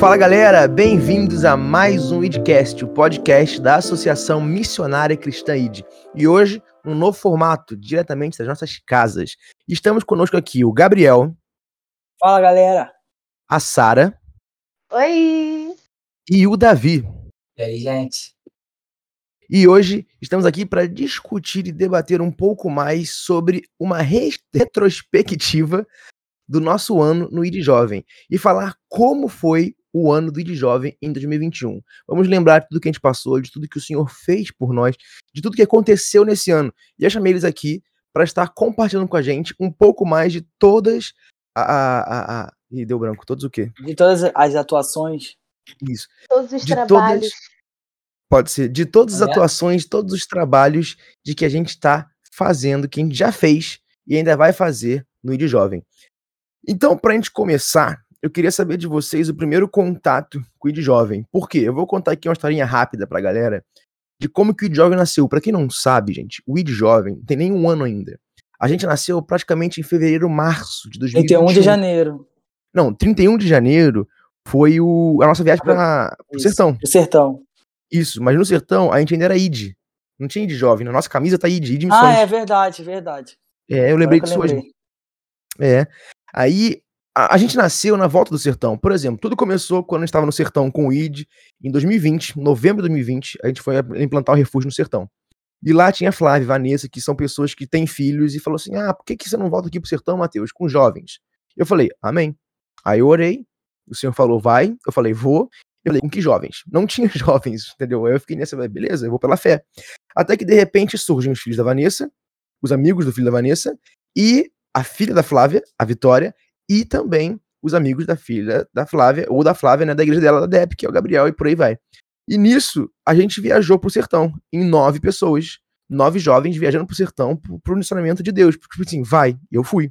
Fala galera, bem-vindos a mais um IDCast, o podcast da Associação Missionária Cristã ID. E hoje, um novo formato, diretamente das nossas casas. Estamos conosco aqui o Gabriel. Fala galera. A Sara. Oi. E o Davi. E aí, gente. E hoje estamos aqui para discutir e debater um pouco mais sobre uma retrospectiva do nosso ano no ID Jovem e falar como foi o ano do ID Jovem em 2021. Vamos lembrar de tudo que a gente passou, de tudo que o Senhor fez por nós, de tudo que aconteceu nesse ano. E eu chamei eles aqui para estar compartilhando com a gente um pouco mais de todas Ih, deu branco. Todos o quê? De todas as atuações. Isso. Todos os trabalhos. Pode ser. De todas as atuações, todos os trabalhos de que a gente está fazendo, que a gente já fez e ainda vai fazer no ID Jovem. Então, para a gente começar, eu queria saber de vocês o primeiro contato com o ID Jovem. Por quê? Eu vou contar aqui uma historinha rápida para a galera de como que o ID Jovem nasceu. Para quem não sabe, gente, o ID Jovem não tem nem um ano ainda. A gente nasceu praticamente em fevereiro, março de 2021. 31 de janeiro. Não, 31 de janeiro foi a nossa viagem para o Sertão. O Sertão. Isso, mas no Sertão a gente ainda era ID. Não tinha ID Jovem. Na nossa camisa tá ID Missões. Ah, é verdade, verdade. É, eu lembrei disso hoje. É. Aí, a gente nasceu na volta do Sertão. Por exemplo, tudo começou quando a gente estava no Sertão com o ID. Em 2020, novembro de 2020, a gente foi implantar o refúgio no Sertão. E lá tinha a Flávia e Vanessa, que são pessoas que têm filhos, e falou assim, por que você não volta aqui pro Sertão, Matheus, com jovens? Eu falei, amém. Aí eu orei, o Senhor falou, vai. Eu falei, vou. Eu falei, com que jovens? Não tinha jovens, entendeu? Aí eu fiquei nessa, beleza, eu vou pela fé. Até que, de repente, surgem os filhos da Vanessa, os amigos do filho da Vanessa, e a filha da Flávia, a Vitória, e também os amigos da filha da Flávia, ou da Flávia, né, da igreja dela, da DEP, que é o Gabriel, e por aí vai. E nisso, a gente viajou pro Sertão, em 9 pessoas, 9 jovens viajando pro Sertão, pro missionamento de Deus, porque, tipo assim, vai, eu fui.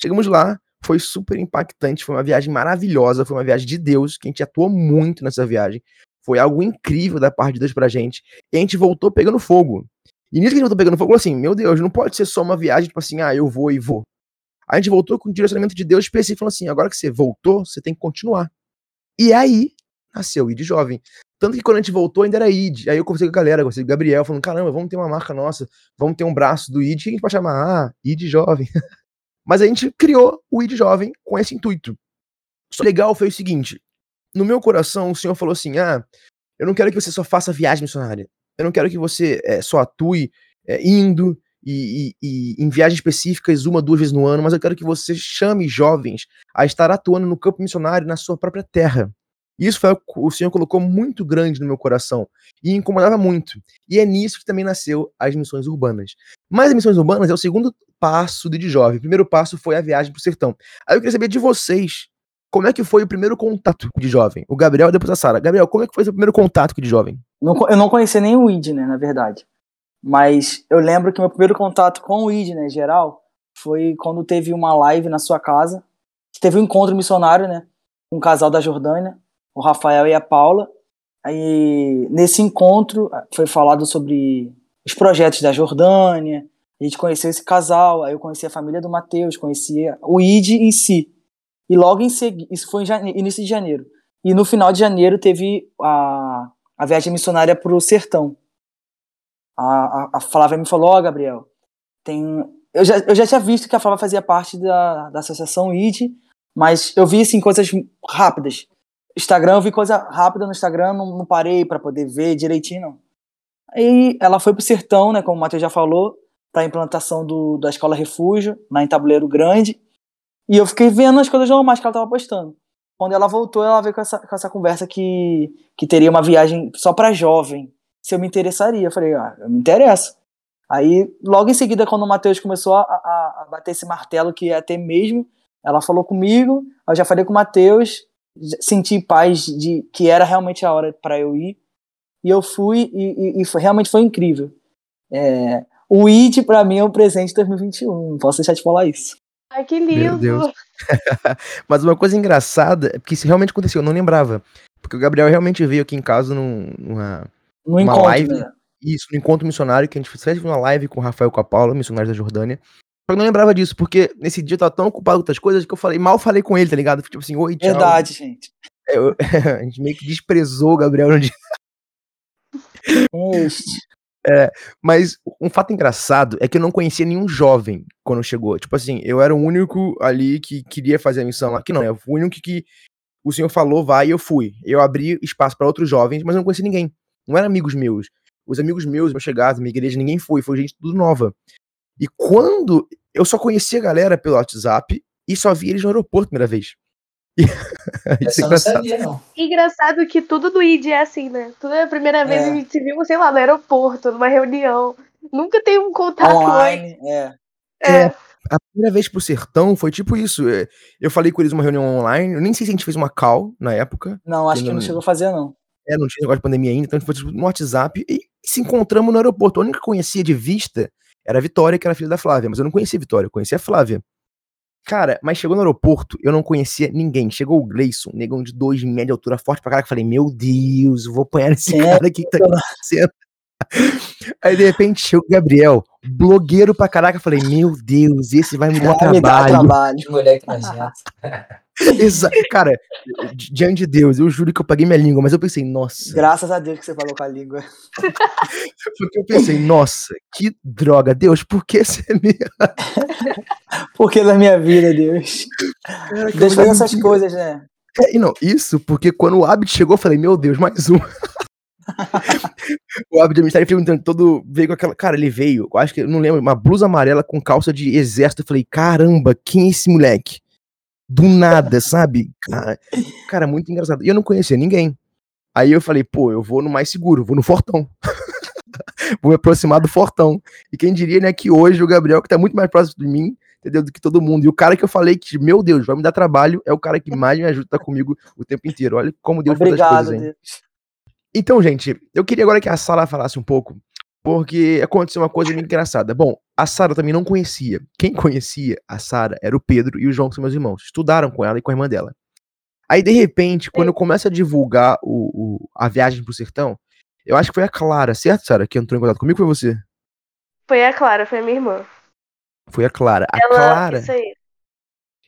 Chegamos lá, foi super impactante, foi uma viagem maravilhosa, foi uma viagem de Deus, que a gente atuou muito nessa viagem, foi algo incrível da parte de Deus pra gente, e a gente voltou pegando fogo. E nisso que a gente voltou pegando fogo, assim, meu Deus, não pode ser só uma viagem, tipo assim, eu vou e vou. A gente voltou com o direcionamento de Deus específico, falando assim, agora que você voltou, você tem que continuar. E aí, nasceu o ID Jovem. Tanto que quando a gente voltou, ainda era ID. Aí eu conversei com a galera, conversei com o Gabriel, falando, caramba, vamos ter uma marca nossa, vamos ter um braço do ID, que a gente pode chamar, ID Jovem. Mas a gente criou o ID Jovem com esse intuito. O legal foi o seguinte, no meu coração, o Senhor falou assim, eu não quero que você só faça viagem missionária, eu não quero que você só atue indo, e em viagens específicas 1-2 vezes no ano, mas eu quero que você chame jovens a estar atuando no campo missionário na sua própria terra. Isso foi o Senhor colocou muito grande no meu coração e incomodava muito. E é nisso que também nasceu as missões urbanas. Mas as missões urbanas é o segundo passo do ID Jovem. O primeiro passo foi a viagem para o Sertão. Aí eu queria saber de vocês, como é que foi o primeiro contato com o ID Jovem? O Gabriel e depois a Sara. Gabriel, como é que foi o seu primeiro contato com o ID Jovem? Eu não conhecia nem o ID, né, na verdade. Mas eu lembro que meu primeiro contato com o ID, né, geral, foi quando teve uma live na sua casa, que teve um encontro missionário, né, com um casal da Jordânia, o Rafael e a Paula. Aí, nesse encontro, foi falado sobre os projetos da Jordânia, a gente conheceu esse casal, aí eu conheci a família do Matheus, conhecia o ID em si. E logo em seguida, isso foi início de janeiro. E no final de janeiro teve a viagem missionária pro Sertão. A Flávia me falou, Gabriel, eu já tinha visto que a Flávia fazia parte da associação ID, mas eu vi, assim, coisas rápidas. Instagram, eu vi coisa rápida no Instagram, não parei pra poder ver direitinho, não. Aí ela foi pro Sertão, né, como o Matheus já falou, pra implantação da Escola Refúgio, lá em Tabuleiro Grande, e eu fiquei vendo as coisas normais que ela tava postando. Quando ela voltou, ela veio com essa conversa que teria uma viagem só pra jovem. Se eu me interessaria. Eu falei, eu me interesso. Aí, logo em seguida, quando o Matheus começou a bater esse martelo, que ia ter mesmo, ela falou comigo, eu já falei com o Matheus, senti paz de que era realmente a hora para eu ir, e eu fui, e foi, realmente foi incrível. O ID, para mim, é o presente de 2021, não posso deixar de falar isso. Ai, que lindo! Meu Deus. Mas uma coisa engraçada, é porque isso realmente aconteceu, eu não lembrava, porque o Gabriel realmente veio aqui em casa numa live, né? Isso, no encontro missionário, que a gente fez uma live com o Rafael e com a Paula, missionários da Jordânia. Só que eu não lembrava disso, porque nesse dia eu tava tão ocupado com outras coisas que eu mal falei com ele, tá ligado? Tipo assim, oi, tchau. Verdade, gente. A gente meio que desprezou o Gabriel no dia. Mas um fato engraçado é que eu não conhecia nenhum jovem quando chegou. Tipo assim, eu era o único ali que queria fazer a missão lá. Que não, eu fui o único que o senhor falou, vai, e eu fui. Eu abri espaço para outros jovens, mas eu não conheci ninguém. Não eram amigos meus. Os amigos meus, eu chegava, minha igreja, ninguém foi. Foi gente tudo nova. E quando... Eu só conhecia a galera pelo WhatsApp e só vi eles no aeroporto a primeira vez. Isso é engraçado. Sabia, não. Engraçado que tudo do ID é assim, né? Tudo é a primeira vez que a gente se viu, sei lá, no aeroporto, numa reunião. Nunca tem um contato online. A primeira vez pro Sertão foi tipo isso. Eu falei com eles numa reunião online. Eu nem sei se a gente fez uma call na época. Não, acho que não chegou a fazer, não. Não tinha negócio de pandemia ainda. Então a gente foi tipo, no WhatsApp e se encontramos no aeroporto. A única que conhecia de vista era a Vitória, que era filha da Flávia. Mas eu não conhecia a Vitória, eu conhecia a Flávia. Cara, mas chegou no aeroporto, eu não conhecia ninguém. Chegou o Gleison, um negão de 2 metros de altura, forte pra caralho, que eu falei, meu Deus, vou apanhar esse cara aqui que tá acontecendo. Aí, de repente, chegou o Gabriel, blogueiro pra caraca, eu falei, meu Deus, esse vai me dar trabalho. Moleque nojento. Exato. Cara, diante de Deus, eu juro que eu paguei minha língua, mas eu pensei, nossa. Graças a Deus que você falou com a língua. Porque eu pensei, nossa, que droga, Deus, por que você me... Por que na minha vida, Deus? Cara, Deus faz essas coisas, né? E não, isso porque quando o Abid chegou, eu falei, meu Deus, mais um. O Abid Amistad perguntando todo, veio com aquela, cara, ele veio, eu acho que, eu não lembro, uma blusa amarela com calça de exército, eu falei, caramba, quem é esse moleque? Do nada, sabe? Cara, muito engraçado. E eu não conhecia ninguém. Aí eu falei, pô, eu vou no mais seguro, vou no Fortão. Vou me aproximar do Fortão. E quem diria, né, que hoje o Gabriel, que tá muito mais próximo de mim, entendeu, do que todo mundo. E o cara que eu falei que, meu Deus, vai me dar trabalho, é o cara que mais me ajuda, tá comigo o tempo inteiro. Olha como Deus faz as coisas, hein? Deus. Então, gente, eu queria agora que a Sara falasse um pouco, porque aconteceu uma coisa muito engraçada. Bom, a Sara também não conhecia. Quem conhecia a Sara era o Pedro e o João, que são meus irmãos. Estudaram com ela e com a irmã dela. Aí, de repente, quando eu começo a divulgar a viagem pro Sertão, eu acho que foi a Clara, certo, Sara, que entrou em contato comigo? Foi você? Foi a Clara, foi a minha irmã. Foi a Clara. Clara... Isso aí.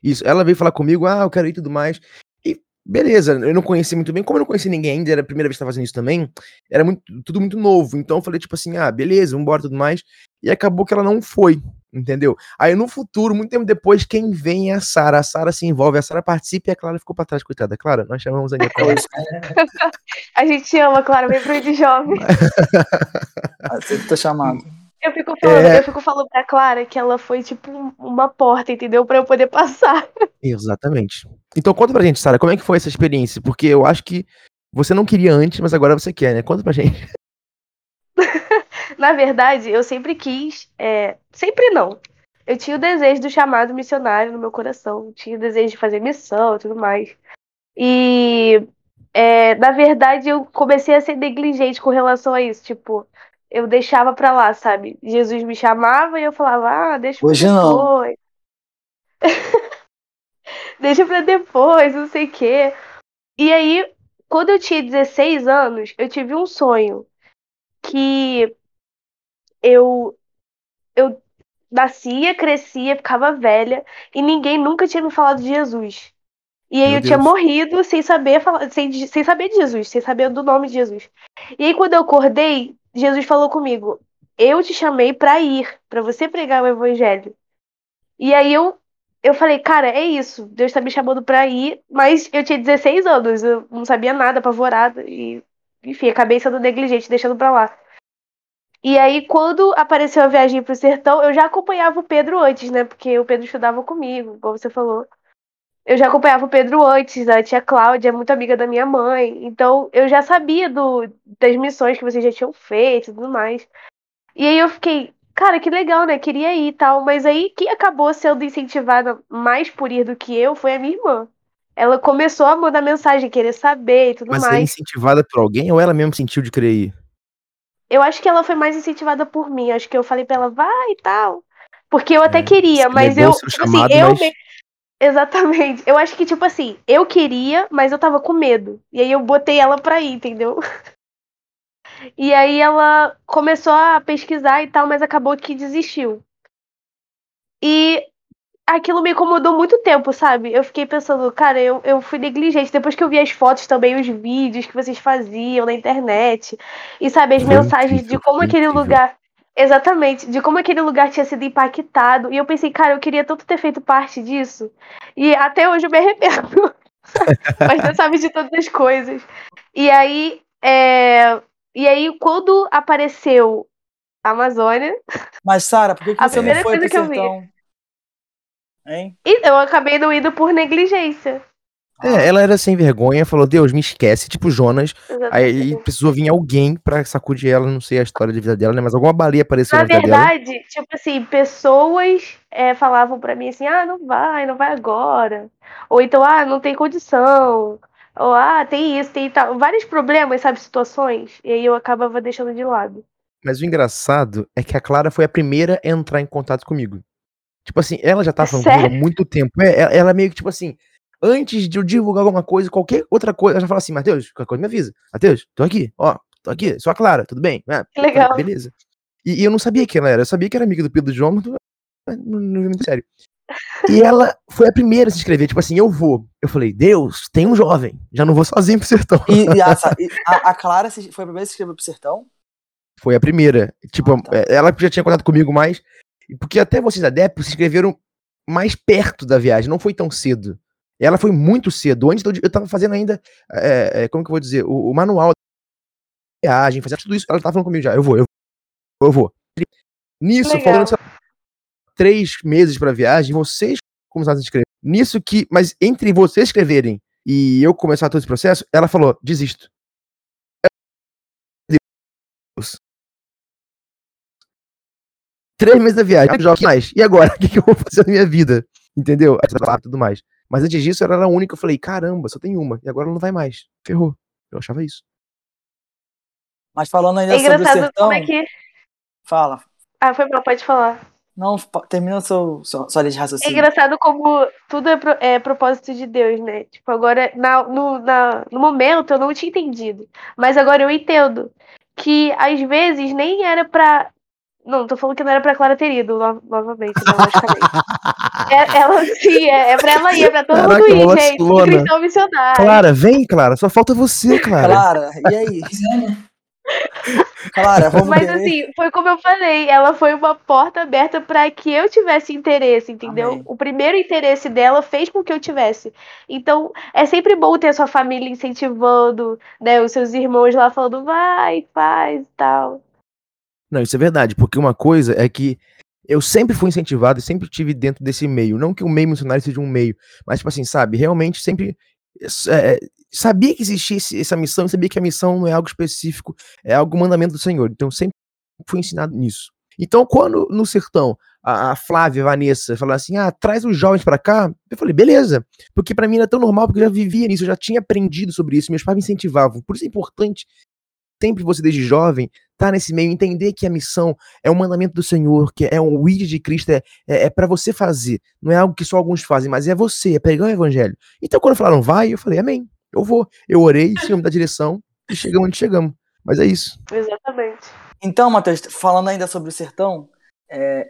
Isso, ela veio falar comigo, eu quero ir e tudo mais. E beleza, eu não conheci muito bem. Como eu não conheci ninguém ainda, era a primeira vez que estava fazendo isso também, era tudo muito novo. Então eu falei tipo assim, beleza, vambora e tudo mais. E acabou que ela não foi, entendeu? Aí no futuro, muito tempo depois, quem vem é a Sara. A Sara se envolve, a Sara participa e a Clara ficou pra trás, coitada. Clara, nós chamamos aqui a Clara. A gente ama, Clara, vem pro ID Jovem. Você que tá chamado. Eu fico falando pra Clara que ela foi tipo uma porta, entendeu? Pra eu poder passar. Exatamente. Então conta pra gente, Sara, como é que foi essa experiência? Porque eu acho que você não queria antes, mas agora você quer, né? Conta pra gente. Na verdade, eu sempre quis, sempre não. Eu tinha o desejo do chamado missionário no meu coração, tinha o desejo de fazer missão e tudo mais. E, na verdade, eu comecei a ser negligente com relação a isso, tipo, eu deixava pra lá, sabe? Jesus me chamava e eu falava, deixa hoje pra depois. Deixa pra depois, não sei o quê. E aí, quando eu tinha 16 anos, eu tive um sonho que... Eu nascia, crescia, ficava velha e ninguém nunca tinha me falado de Jesus. E aí eu tinha morrido sem saber de Jesus, sem saber do nome de Jesus. E aí quando eu acordei, Jesus falou comigo, eu te chamei pra ir, pra você pregar o evangelho. E aí eu falei, cara, é isso, Deus tá me chamando pra ir, mas eu tinha 16 anos, eu não sabia nada, apavorada, e enfim, acabei sendo negligente, deixando pra lá. E aí, quando apareceu a viagem pro Sertão, eu já acompanhava o Pedro antes, né? Porque o Pedro estudava comigo, como você falou. Eu já acompanhava o Pedro antes, a tia Cláudia é muito amiga da minha mãe. Então, eu já sabia das missões que vocês já tinham feito e tudo mais. E aí eu fiquei, cara, que legal, né? Queria ir e tal. Mas aí, quem acabou sendo incentivada mais por ir do que eu foi a minha irmã. Ela começou a mandar mensagem, querer saber e tudo mais. Mas é incentivada por alguém ou ela mesmo sentiu de querer ir? Eu acho que ela foi mais incentivada por mim. Acho que eu falei pra ela, vai e tal. Porque eu até queria, mas eu... Chamado, assim, mas... Exatamente. Eu acho que, tipo assim, eu queria, mas eu tava com medo. E aí eu botei ela pra ir, entendeu? E aí ela começou a pesquisar e tal, mas acabou que desistiu. E aquilo me incomodou muito tempo, sabe? Eu fiquei pensando, cara, eu fui negligente. Depois que eu vi as fotos também, os vídeos que vocês faziam na internet. E, sabe, as mensagens de como aquele lugar... Exatamente, de como aquele lugar tinha sido impactado. E eu pensei, cara, eu queria tanto ter feito parte disso. E até hoje eu me arrependo. Mas Deus sabe de todas as coisas. E aí quando apareceu a Amazônia... Mas, Sara, por que você não foi pro Sertão? Hein? Eu acabei não indo por negligência. Ela era sem vergonha, falou, Deus, me esquece, tipo Jonas. Aí precisou vir alguém pra sacudir ela, não sei a história de vida dela, né? Mas alguma baleia apareceu na vida dela. Na verdade, tipo assim, pessoas falavam pra mim assim, não vai agora. Ou então, não tem condição. Ou, tem isso, tem tal. Vários problemas, sabe, situações. E aí eu acabava deixando de lado. Mas o engraçado é que a Clara foi a primeira a entrar em contato comigo. Tipo assim, ela já tava falando há muito tempo. Ela meio que, tipo assim, antes de eu divulgar alguma coisa, qualquer outra coisa, ela já fala assim, Matheus, qualquer coisa me avisa. Matheus, tô aqui, sou a Clara, tudo bem? Legal. Beleza. E eu não sabia quem ela era, eu sabia que era amiga do Pedro e do João, mas não é muito sério. E ela foi a primeira a se inscrever, tipo assim, eu vou. Eu falei, Deus, tem um jovem, já não vou sozinho pro Sertão. E a Clara foi a primeira a se inscrever pro Sertão? Foi a primeira. Tipo, ela já tinha contato comigo mais... Porque até vocês da DEP se inscreveram mais perto da viagem, não foi tão cedo. Ela foi muito cedo. Antes eu tava fazendo ainda, como que eu vou dizer, o manual da viagem, fazendo tudo isso. Ela tava falando comigo já, eu vou. Nisso, falando 3 meses pra viagem, vocês começaram a se inscrever. Nisso que, mas entre vocês escreverem e eu começar todo esse processo, ela falou, desisto. Deus. 3 meses da viagem, mais. E agora? O que eu vou fazer na minha vida? Entendeu? Tudo mais. Mas antes disso, ela era a única. Eu falei, caramba, só tem uma. E agora ela não vai mais. Ferrou. Eu achava isso. Mas falando ainda sobre o Sertão... Como é que... Fala. Foi mal, pode falar. Não, termina sua linha de raciocínio. É engraçado como tudo é propósito de Deus, né? Tipo, agora, no momento, eu não tinha entendido. Mas agora eu entendo que, às vezes, nem era pra... Não, tô falando que não era pra Clara ter ido, novamente, não, logicamente. Ela sim, é pra ela ir, é pra todo mundo ir, gente. O cristão missionário. Clara, vem, Clara, só falta você, Clara. Clara, e aí? Clara, vamos ver. Mas assim, foi como eu falei, ela foi uma porta aberta pra que eu tivesse interesse, entendeu? Amém. O primeiro interesse dela fez com que eu tivesse. Então, é sempre bom ter a sua família incentivando, né, os seus irmãos lá falando, vai, faz e tal. Não, isso é verdade, porque uma coisa é que eu sempre fui incentivado e sempre tive dentro desse meio, não que o meio missionário seja um meio, mas tipo assim, sabe, realmente sempre sabia que existia essa missão, sabia que a missão não é algo específico, é algo mandamento do Senhor, então sempre fui ensinado nisso. Então quando no Sertão a Flávia, a Vanessa falaram assim, traz os jovens pra cá, eu falei, beleza, porque pra mim era tão normal, porque eu já vivia nisso, eu já tinha aprendido sobre isso, meus pais me incentivavam, por isso é importante sempre você desde jovem tá nesse meio, entender que a missão é um mandamento do Senhor, que é um ID de Cristo, é pra você fazer, não é algo que só alguns fazem, mas é você, é pegar o evangelho. Então quando falaram vai, eu falei, amém, eu vou, eu orei, o Senhor me dá direção e chegamos onde chegamos, mas é isso. Exatamente. Então, Matheus, falando ainda sobre o Sertão,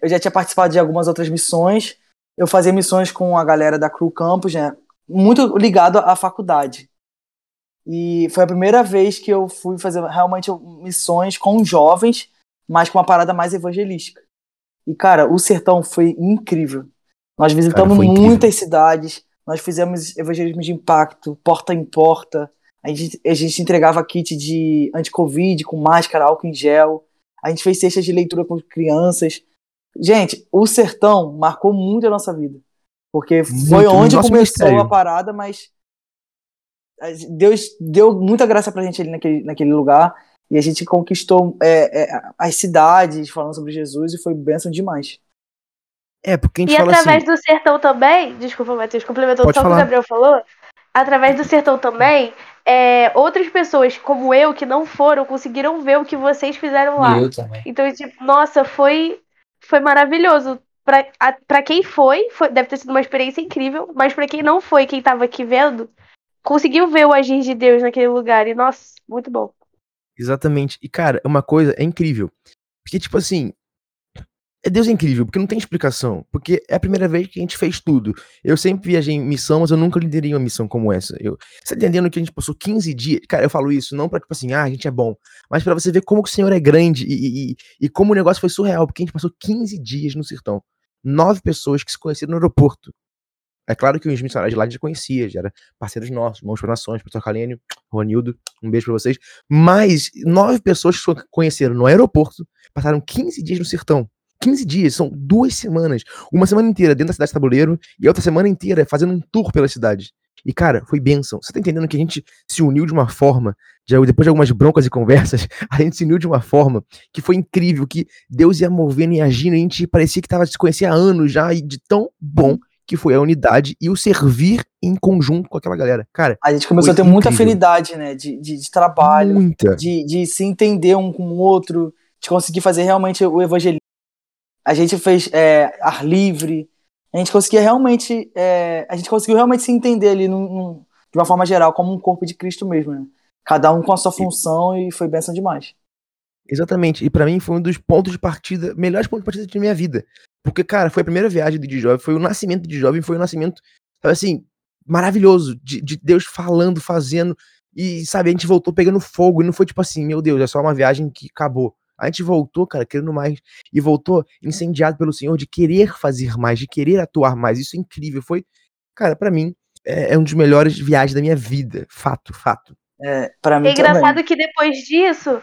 eu já tinha participado de algumas outras missões, eu fazia missões com a galera da Crew Campus, né, muito ligado à faculdade. E foi a primeira vez que eu fui fazer realmente missões com jovens, mas com uma parada mais evangelística. E, cara, o Sertão foi incrível. Nós visitamos muitas cidades, nós fizemos evangelismo de impacto, porta em porta. A gente entregava kit de anti-covid, com máscara, álcool em gel. A gente fez cestas de leitura com crianças. Gente, o Sertão marcou muito a nossa vida. Porque foi onde começou a parada, mas... Deus deu muita graça pra gente ali naquele lugar, e a gente conquistou as cidades falando sobre Jesus, e foi bênção demais. Porque a gente fala através assim... do Sertão também, desculpa, Matheus, complementando só o que o Gabriel falou, através do Sertão também, outras pessoas como eu, que não foram, conseguiram ver o que vocês fizeram lá. Eu também. Então, tipo, nossa, foi maravilhoso. Pra quem foi, deve ter sido uma experiência incrível, mas pra quem não foi, quem tava aqui vendo, conseguiu ver o agir de Deus naquele lugar. E, nossa, muito bom. Exatamente. E, cara, uma coisa é incrível. Porque, tipo assim, É Deus incrível, porque não tem explicação, porque é a primeira vez que a gente fez tudo. Eu sempre viajei em missão, mas eu nunca liderei uma missão como essa. Você entendendo que a gente passou 15 dias, cara, eu falo isso não pra tipo assim, a gente é bom, mas pra você ver como que o Senhor é grande e como o negócio foi surreal, porque a gente passou 15 dias no sertão. 9 pessoas que se conheceram no aeroporto. É claro que os missionários de lá a gente conhecia, já eram parceiros nossos, Mãos para Nações, Pastor Calênio, Ronildo, um beijo pra vocês. Mas 9 pessoas que se conheceram no aeroporto, passaram 15 dias no sertão. 15 dias, são 2 semanas. Uma semana inteira dentro da cidade de Tabuleiro e a outra semana inteira fazendo um tour pela cidade. E, cara, foi bênção. Você tá entendendo que a gente se uniu de uma forma, depois de algumas broncas e conversas, a gente se uniu de uma forma que foi incrível, que Deus ia movendo e agindo, e a gente parecia que tava se conhecendo há anos já, e de tão bom que foi a unidade e o servir em conjunto com aquela galera. Cara, a gente começou a ter muita afinidade, né, de trabalho, de se entender um com o outro, de conseguir fazer realmente o evangelismo. A gente fez ar livre, a gente conseguiu realmente se entender ali de uma forma geral, como um corpo de Cristo mesmo, né? Cada um com a sua função e foi bênção demais. Exatamente, e pra mim foi um dos melhores pontos de partida da minha vida, porque, cara, foi a primeira viagem do ID Jovem, foi o nascimento de Jovem, foi um nascimento, sabe assim, maravilhoso, de Deus falando, fazendo, e sabe, a gente voltou pegando fogo, e não foi tipo assim, meu Deus, é só uma viagem que acabou. A gente voltou, cara, querendo mais, e voltou incendiado pelo Senhor de querer fazer mais, de querer atuar mais. Isso é incrível, foi, cara, pra mim, é um dos melhores viagens da minha vida, fato. Pra mim é engraçado também. Que depois disso,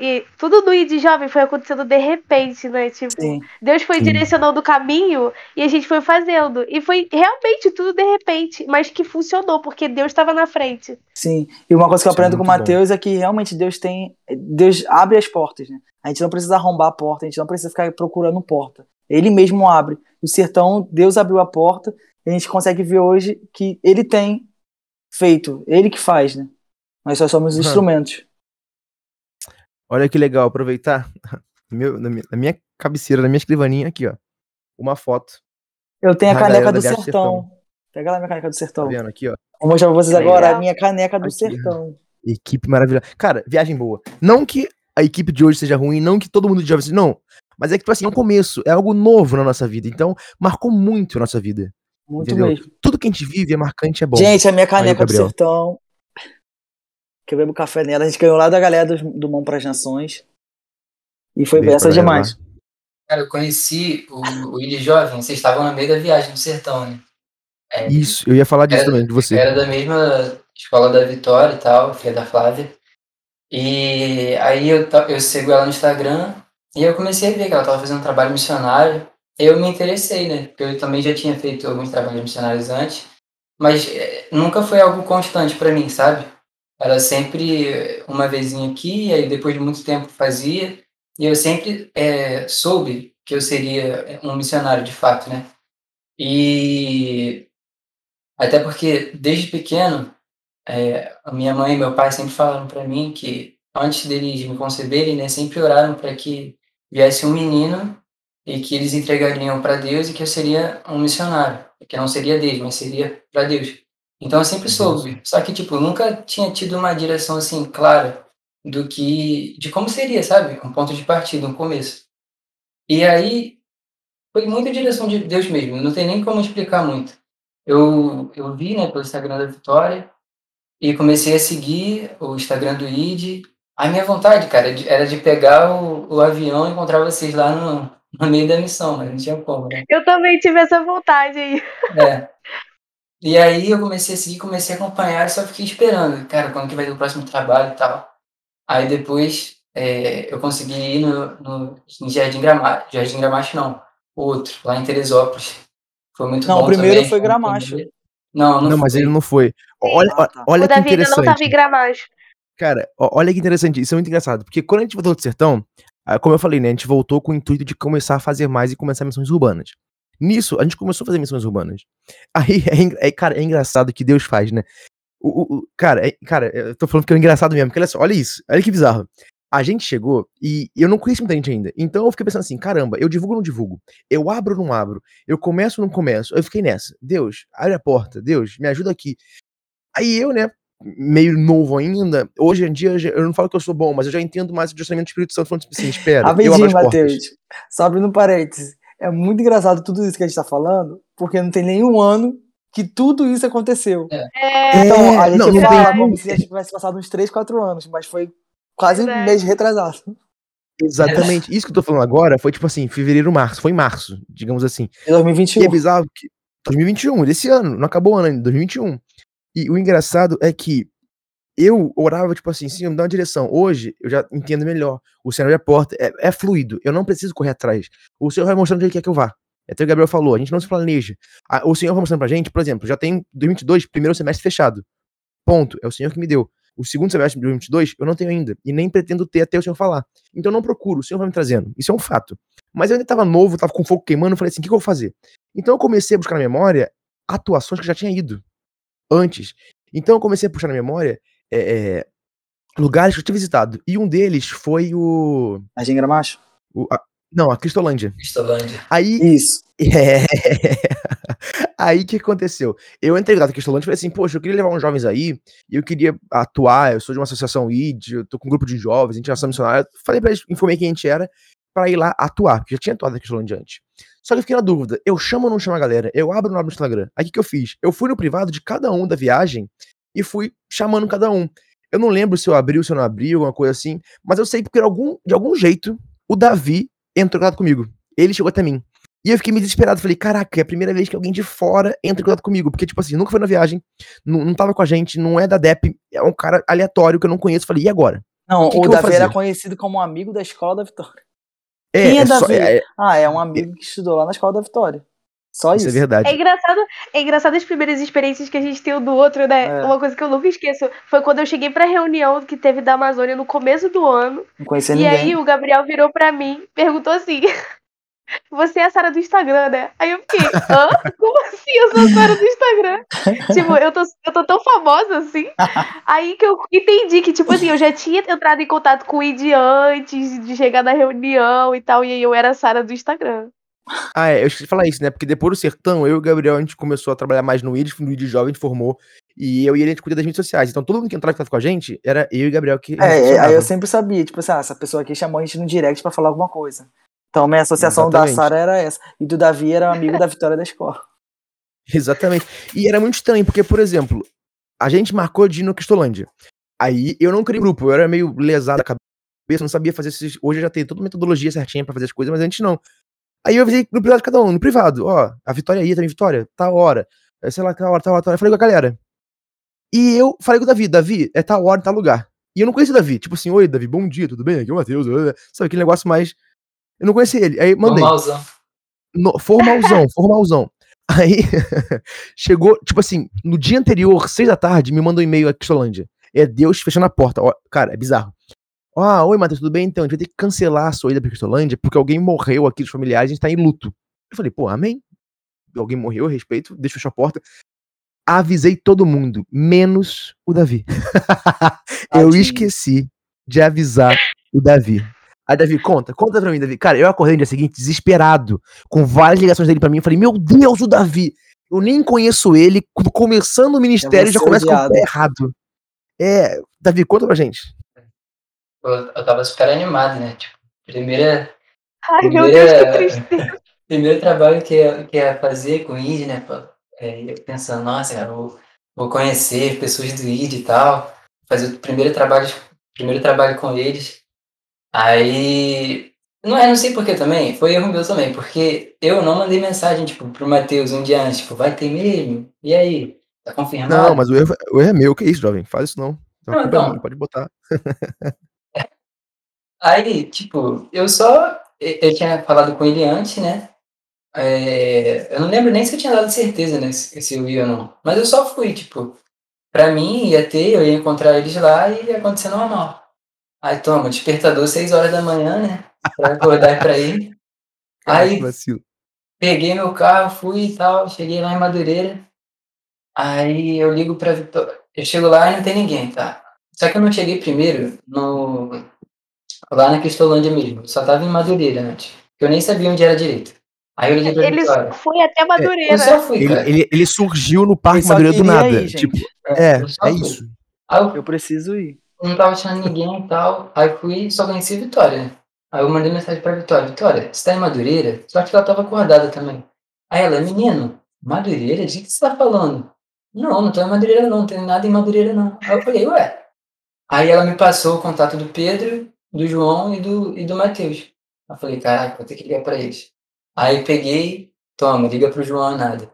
e tudo do ID Jovem foi acontecendo de repente, né, tipo, sim. Deus foi direcionando o caminho e a gente foi fazendo, e foi realmente tudo de repente, mas que funcionou, porque Deus estava na frente. Sim, e uma coisa que eu aprendo com o Matheus é que realmente Deus abre as portas, né, a gente não precisa arrombar a porta, a gente não precisa ficar procurando porta, ele mesmo abre, o sertão, Deus abriu a porta, e a gente consegue ver hoje que ele tem feito, ele que faz, né. Nós só somos instrumentos. Olha que legal, aproveitar. Na minha cabeceira, na minha escrivaninha, aqui, ó. Uma foto. Eu tenho a caneca do sertão. Pega lá minha caneca do sertão. Tá vendo aqui, ó. Vou mostrar pra vocês agora a minha caneca do sertão. Equipe maravilhosa. Cara, viagem boa. Não que a equipe de hoje seja ruim, não que todo mundo de jovem seja. Não. Mas é que, tipo assim, é um começo. É algo novo na nossa vida. Então, marcou muito a nossa vida. Muito mesmo. Tudo que a gente vive é marcante, é bom. Gente, a minha caneca do sertão. Que eu bebo café nela, a gente ganhou lá da galera do Mão para as Nações e foi bênção demais. Cara, eu conheci o ID Jovem, vocês estavam na meio da viagem no sertão, né? Isso, eu ia falar disso também, de você. Era da mesma escola da Vitória e tal, filha da Flávia, e aí eu segui ela no Instagram e eu comecei a ver que ela estava fazendo um trabalho missionário, eu me interessei, né? Porque eu também já tinha feito alguns trabalhos missionários antes, mas nunca foi algo constante pra mim, sabe? Era sempre uma vezinha aqui, aí depois de muito tempo fazia, e eu sempre soube que eu seria um missionário de fato, né? E até porque desde pequeno, a minha mãe e meu pai sempre falaram para mim que antes deles me conceberem, né, sempre oraram para que viesse um menino e que eles entregariam para Deus e que eu seria um missionário, que não seria deles, mas seria para Deus. Então eu sempre soube, só que tipo, nunca tinha tido uma direção assim clara do que, de como seria, sabe? Um ponto de partida, um começo. E aí foi muita direção de Deus mesmo, não tem nem como explicar muito. Eu vi, né, pelo Instagram da Vitória e comecei a seguir o Instagram do ID. A minha vontade, cara, era de pegar o avião e encontrar vocês lá no meio da missão, mas não tinha como, né? Eu também tive essa vontade aí. E aí eu comecei a seguir, comecei a acompanhar, só fiquei esperando, cara, quando que vai ter o próximo trabalho e tal. Aí depois eu consegui ir no Jardim Gramacho não, outro, lá em Teresópolis. Foi muito bom. Não, o primeiro também. Foi Gramacho. Não, mas ele não foi. Olha que interessante. O Davi ainda não tava em Gramacho. Cara, olha que interessante, isso é muito engraçado, porque quando a gente voltou do sertão, como eu falei, né, a gente voltou com o intuito de começar a fazer mais e começar missões urbanas. Nisso, a gente começou a fazer missões urbanas. Aí, cara, é engraçado o que Deus faz, né? Cara, eu tô falando que é engraçado mesmo, porque olha isso, olha que bizarro. A gente chegou e eu não conheço muita gente ainda, então eu fiquei pensando assim, caramba, eu divulgo ou não divulgo? Eu abro ou não abro? Eu começo ou não começo? Eu fiquei nessa, Deus, abre a porta, Deus, me ajuda aqui. Aí eu, né, meio novo ainda, hoje em dia eu não falo que eu sou bom, mas eu já entendo mais o direcionamento do Espírito Santo, falando assim, espera, eu abro as Matheus, portas. Só abrindo um parênteses, é muito engraçado tudo isso que a gente tá falando, porque não tem nenhum ano que tudo isso aconteceu. É. Então, a gente não fala como se a gente tivesse passado uns 3, 4 anos, mas foi quase um mês retrasado. Exatamente. Isso que eu tô falando agora foi tipo assim, fevereiro, março. Foi em março, digamos assim. Em 2021. E é bizarro que 2021, desse ano. Não acabou o ano ainda, 2021. E o engraçado é que eu orava tipo assim, sim, me dá uma direção. Hoje eu já entendo melhor. O Senhor abre a porta. É fluido. Eu não preciso correr atrás. O Senhor vai mostrando onde Ele quer que eu vá. Até o Gabriel falou, a gente não se planeja. O Senhor vai mostrando pra gente, por exemplo, já tem 2022, primeiro semestre fechado. Ponto. É o Senhor que me deu. O segundo semestre de 2022, eu não tenho ainda. E nem pretendo ter até o Senhor falar. Então, eu não procuro. O Senhor vai me trazendo. Isso é um fato. Mas eu ainda estava novo, estava com fogo queimando. Eu falei assim, o que eu vou fazer? Então, eu comecei a buscar na memória atuações que eu já tinha ido antes. Então, eu comecei a puxar na memória lugares que eu tinha visitado. E um deles foi o... Jardim Gramacho? Não, a Cristolândia. Cristolândia. Aí... Isso. Aí o que aconteceu? Eu entrei lá na Cristolândia e falei assim, poxa, eu queria levar uns jovens aí, eu queria atuar, eu sou de uma associação ID, eu tô com um grupo de jovens, a gente é uma ação missionária, falei pra eles, informei quem a gente era, pra ir lá atuar, porque eu já tinha atuado na Cristolândia antes. Só que eu fiquei na dúvida, eu chamo ou não chamo a galera? Eu abro ou não abro no Instagram? Aí o que eu fiz? Eu fui no privado de cada um da viagem e fui chamando cada um. Eu não lembro se eu abri ou se eu não abri, alguma coisa assim, mas eu sei porque de algum jeito o Davi entrou em contato comigo. Ele chegou até mim. E eu fiquei meio desesperado, falei, caraca, é a primeira vez que alguém de fora entra em contato comigo, porque, tipo assim, nunca foi na viagem, não tava com a gente, não é da DEP, é um cara aleatório que eu não conheço, falei, e agora? Não, o Davi era conhecido como um amigo da escola da Vitória. Quem é Davi? É um amigo que estudou lá na escola da Vitória. Só isso. Isso é verdade. É engraçado as primeiras experiências que a gente tem um do outro, né? É. Uma coisa que eu nunca esqueço foi quando eu cheguei pra reunião que teve da Amazônia no começo do ano. Não conhecia ninguém. E aí o Gabriel virou pra mim, perguntou assim... Você é a Sara do Instagram, né? Aí eu fiquei, hã? Como assim eu sou a Sara do Instagram? Tipo, eu tô tão famosa assim. Aí que eu entendi que, tipo assim, eu já tinha entrado em contato com o ID antes de chegar na reunião e tal, e aí eu era a Sara do Instagram. Ah, eu esqueci de falar isso, né? Porque depois do Sertão, eu e o Gabriel, a gente começou a trabalhar mais no ID Jovem, a gente formou, e eu e ele, a gente cuida das mídias sociais. Então, todo mundo que entrava em contato com a gente, era eu e o Gabriel que... Aí eu sempre sabia, tipo assim, essa pessoa aqui chamou a gente no direct pra falar alguma coisa. Então, minha associação Exatamente. Da Sara era essa. E do Davi era um amigo da Vitória da escola. Exatamente. E era muito estranho, porque, por exemplo, a gente marcou de ir no Cristolândia. Aí, eu não criei grupo, eu era meio lesado a cabeça, não sabia fazer esses... Hoje eu já tenho toda a metodologia certinha pra fazer as coisas, mas antes não. Aí eu avisei no privado de cada um, no privado. Ó, a Vitória ia também, Vitória, tá hora. Sei lá, tá hora. Eu falei com a galera. E eu falei com o Davi, é tá hora, tá lugar. E eu não conhecia o Davi. Tipo assim, oi, Davi, bom dia, tudo bem? Aqui é o Matheus. Sabe, aquele negócio mais... Eu não conheci ele, aí mandei. Formalzão. Aí, chegou, tipo assim, no dia anterior, 6 da tarde, me mandou um e-mail a Cristolândia. É Deus fechando a porta. Ó, cara, é bizarro. Ah, oi, Matheus, tudo bem? Então, a gente vai ter que cancelar a sua ida pra Cristolândia, porque alguém morreu aqui dos familiares, a gente tá em luto. Eu falei, pô, amém? Alguém morreu, respeito, deixa eu fechar a porta. Avisei todo mundo, menos o Davi. Eu esqueci de avisar o Davi. Aí, Davi, conta pra mim, Davi. Cara, eu acordei no dia seguinte desesperado, com várias ligações dele pra mim. Eu falei, meu Deus, o Davi, eu nem conheço ele, começando o ministério já começa com o pé errado. Davi, conta pra gente. Eu tava super animado, né? Tipo, meu Deus, que tristeza. Primeiro trabalho que ia fazer com o ID, né? Eu pensando, nossa, cara, vou conhecer pessoas do ID e tal, fazer o primeiro trabalho com eles. Aí, não sei porquê também, foi erro meu também, porque eu não mandei mensagem, tipo, pro Matheus um dia antes, tipo, vai ter mesmo? E aí? Tá confirmado? Não, mas o erro é meu, que isso, jovem, faz isso não. Então. Pode botar. Aí, tipo, eu tinha falado com ele antes, né, eu não lembro nem se eu tinha dado certeza, né, se eu ia ou não, mas eu só fui, tipo, pra mim eu ia encontrar eles lá e ia acontecer normal. Aí toma, despertador 6 horas da manhã, né? Pra acordar pra ir. Aí peguei meu carro, fui e tal, cheguei lá em Madureira. Aí eu ligo pra Vitória. Eu chego lá e não tem ninguém, tá? Só que eu não cheguei primeiro lá na Cristolândia mesmo. Só tava em Madureira antes. Eu nem sabia onde era direito. Aí eu liguei pra Vitória. Ele foi até Madureira. Eu só fui, cara. Ele surgiu no Parque Madureira do nada. Aí, tipo, eu só fui. Isso. Aí eu preciso ir. Não tava achando ninguém e tal. Aí fui, só conheci a Vitória. Aí eu mandei mensagem pra Vitória. Vitória, você tá em Madureira? Só que ela tava acordada também. Aí ela, menino, Madureira? De que você tá falando? Não, não tô em Madureira não. Não tenho nada em Madureira não. Aí eu falei, ué. Aí ela me passou o contato do Pedro, do João e do Matheus. Eu falei, caraca, vou ter que ligar pra eles. Aí peguei, toma, liga pro João, nada.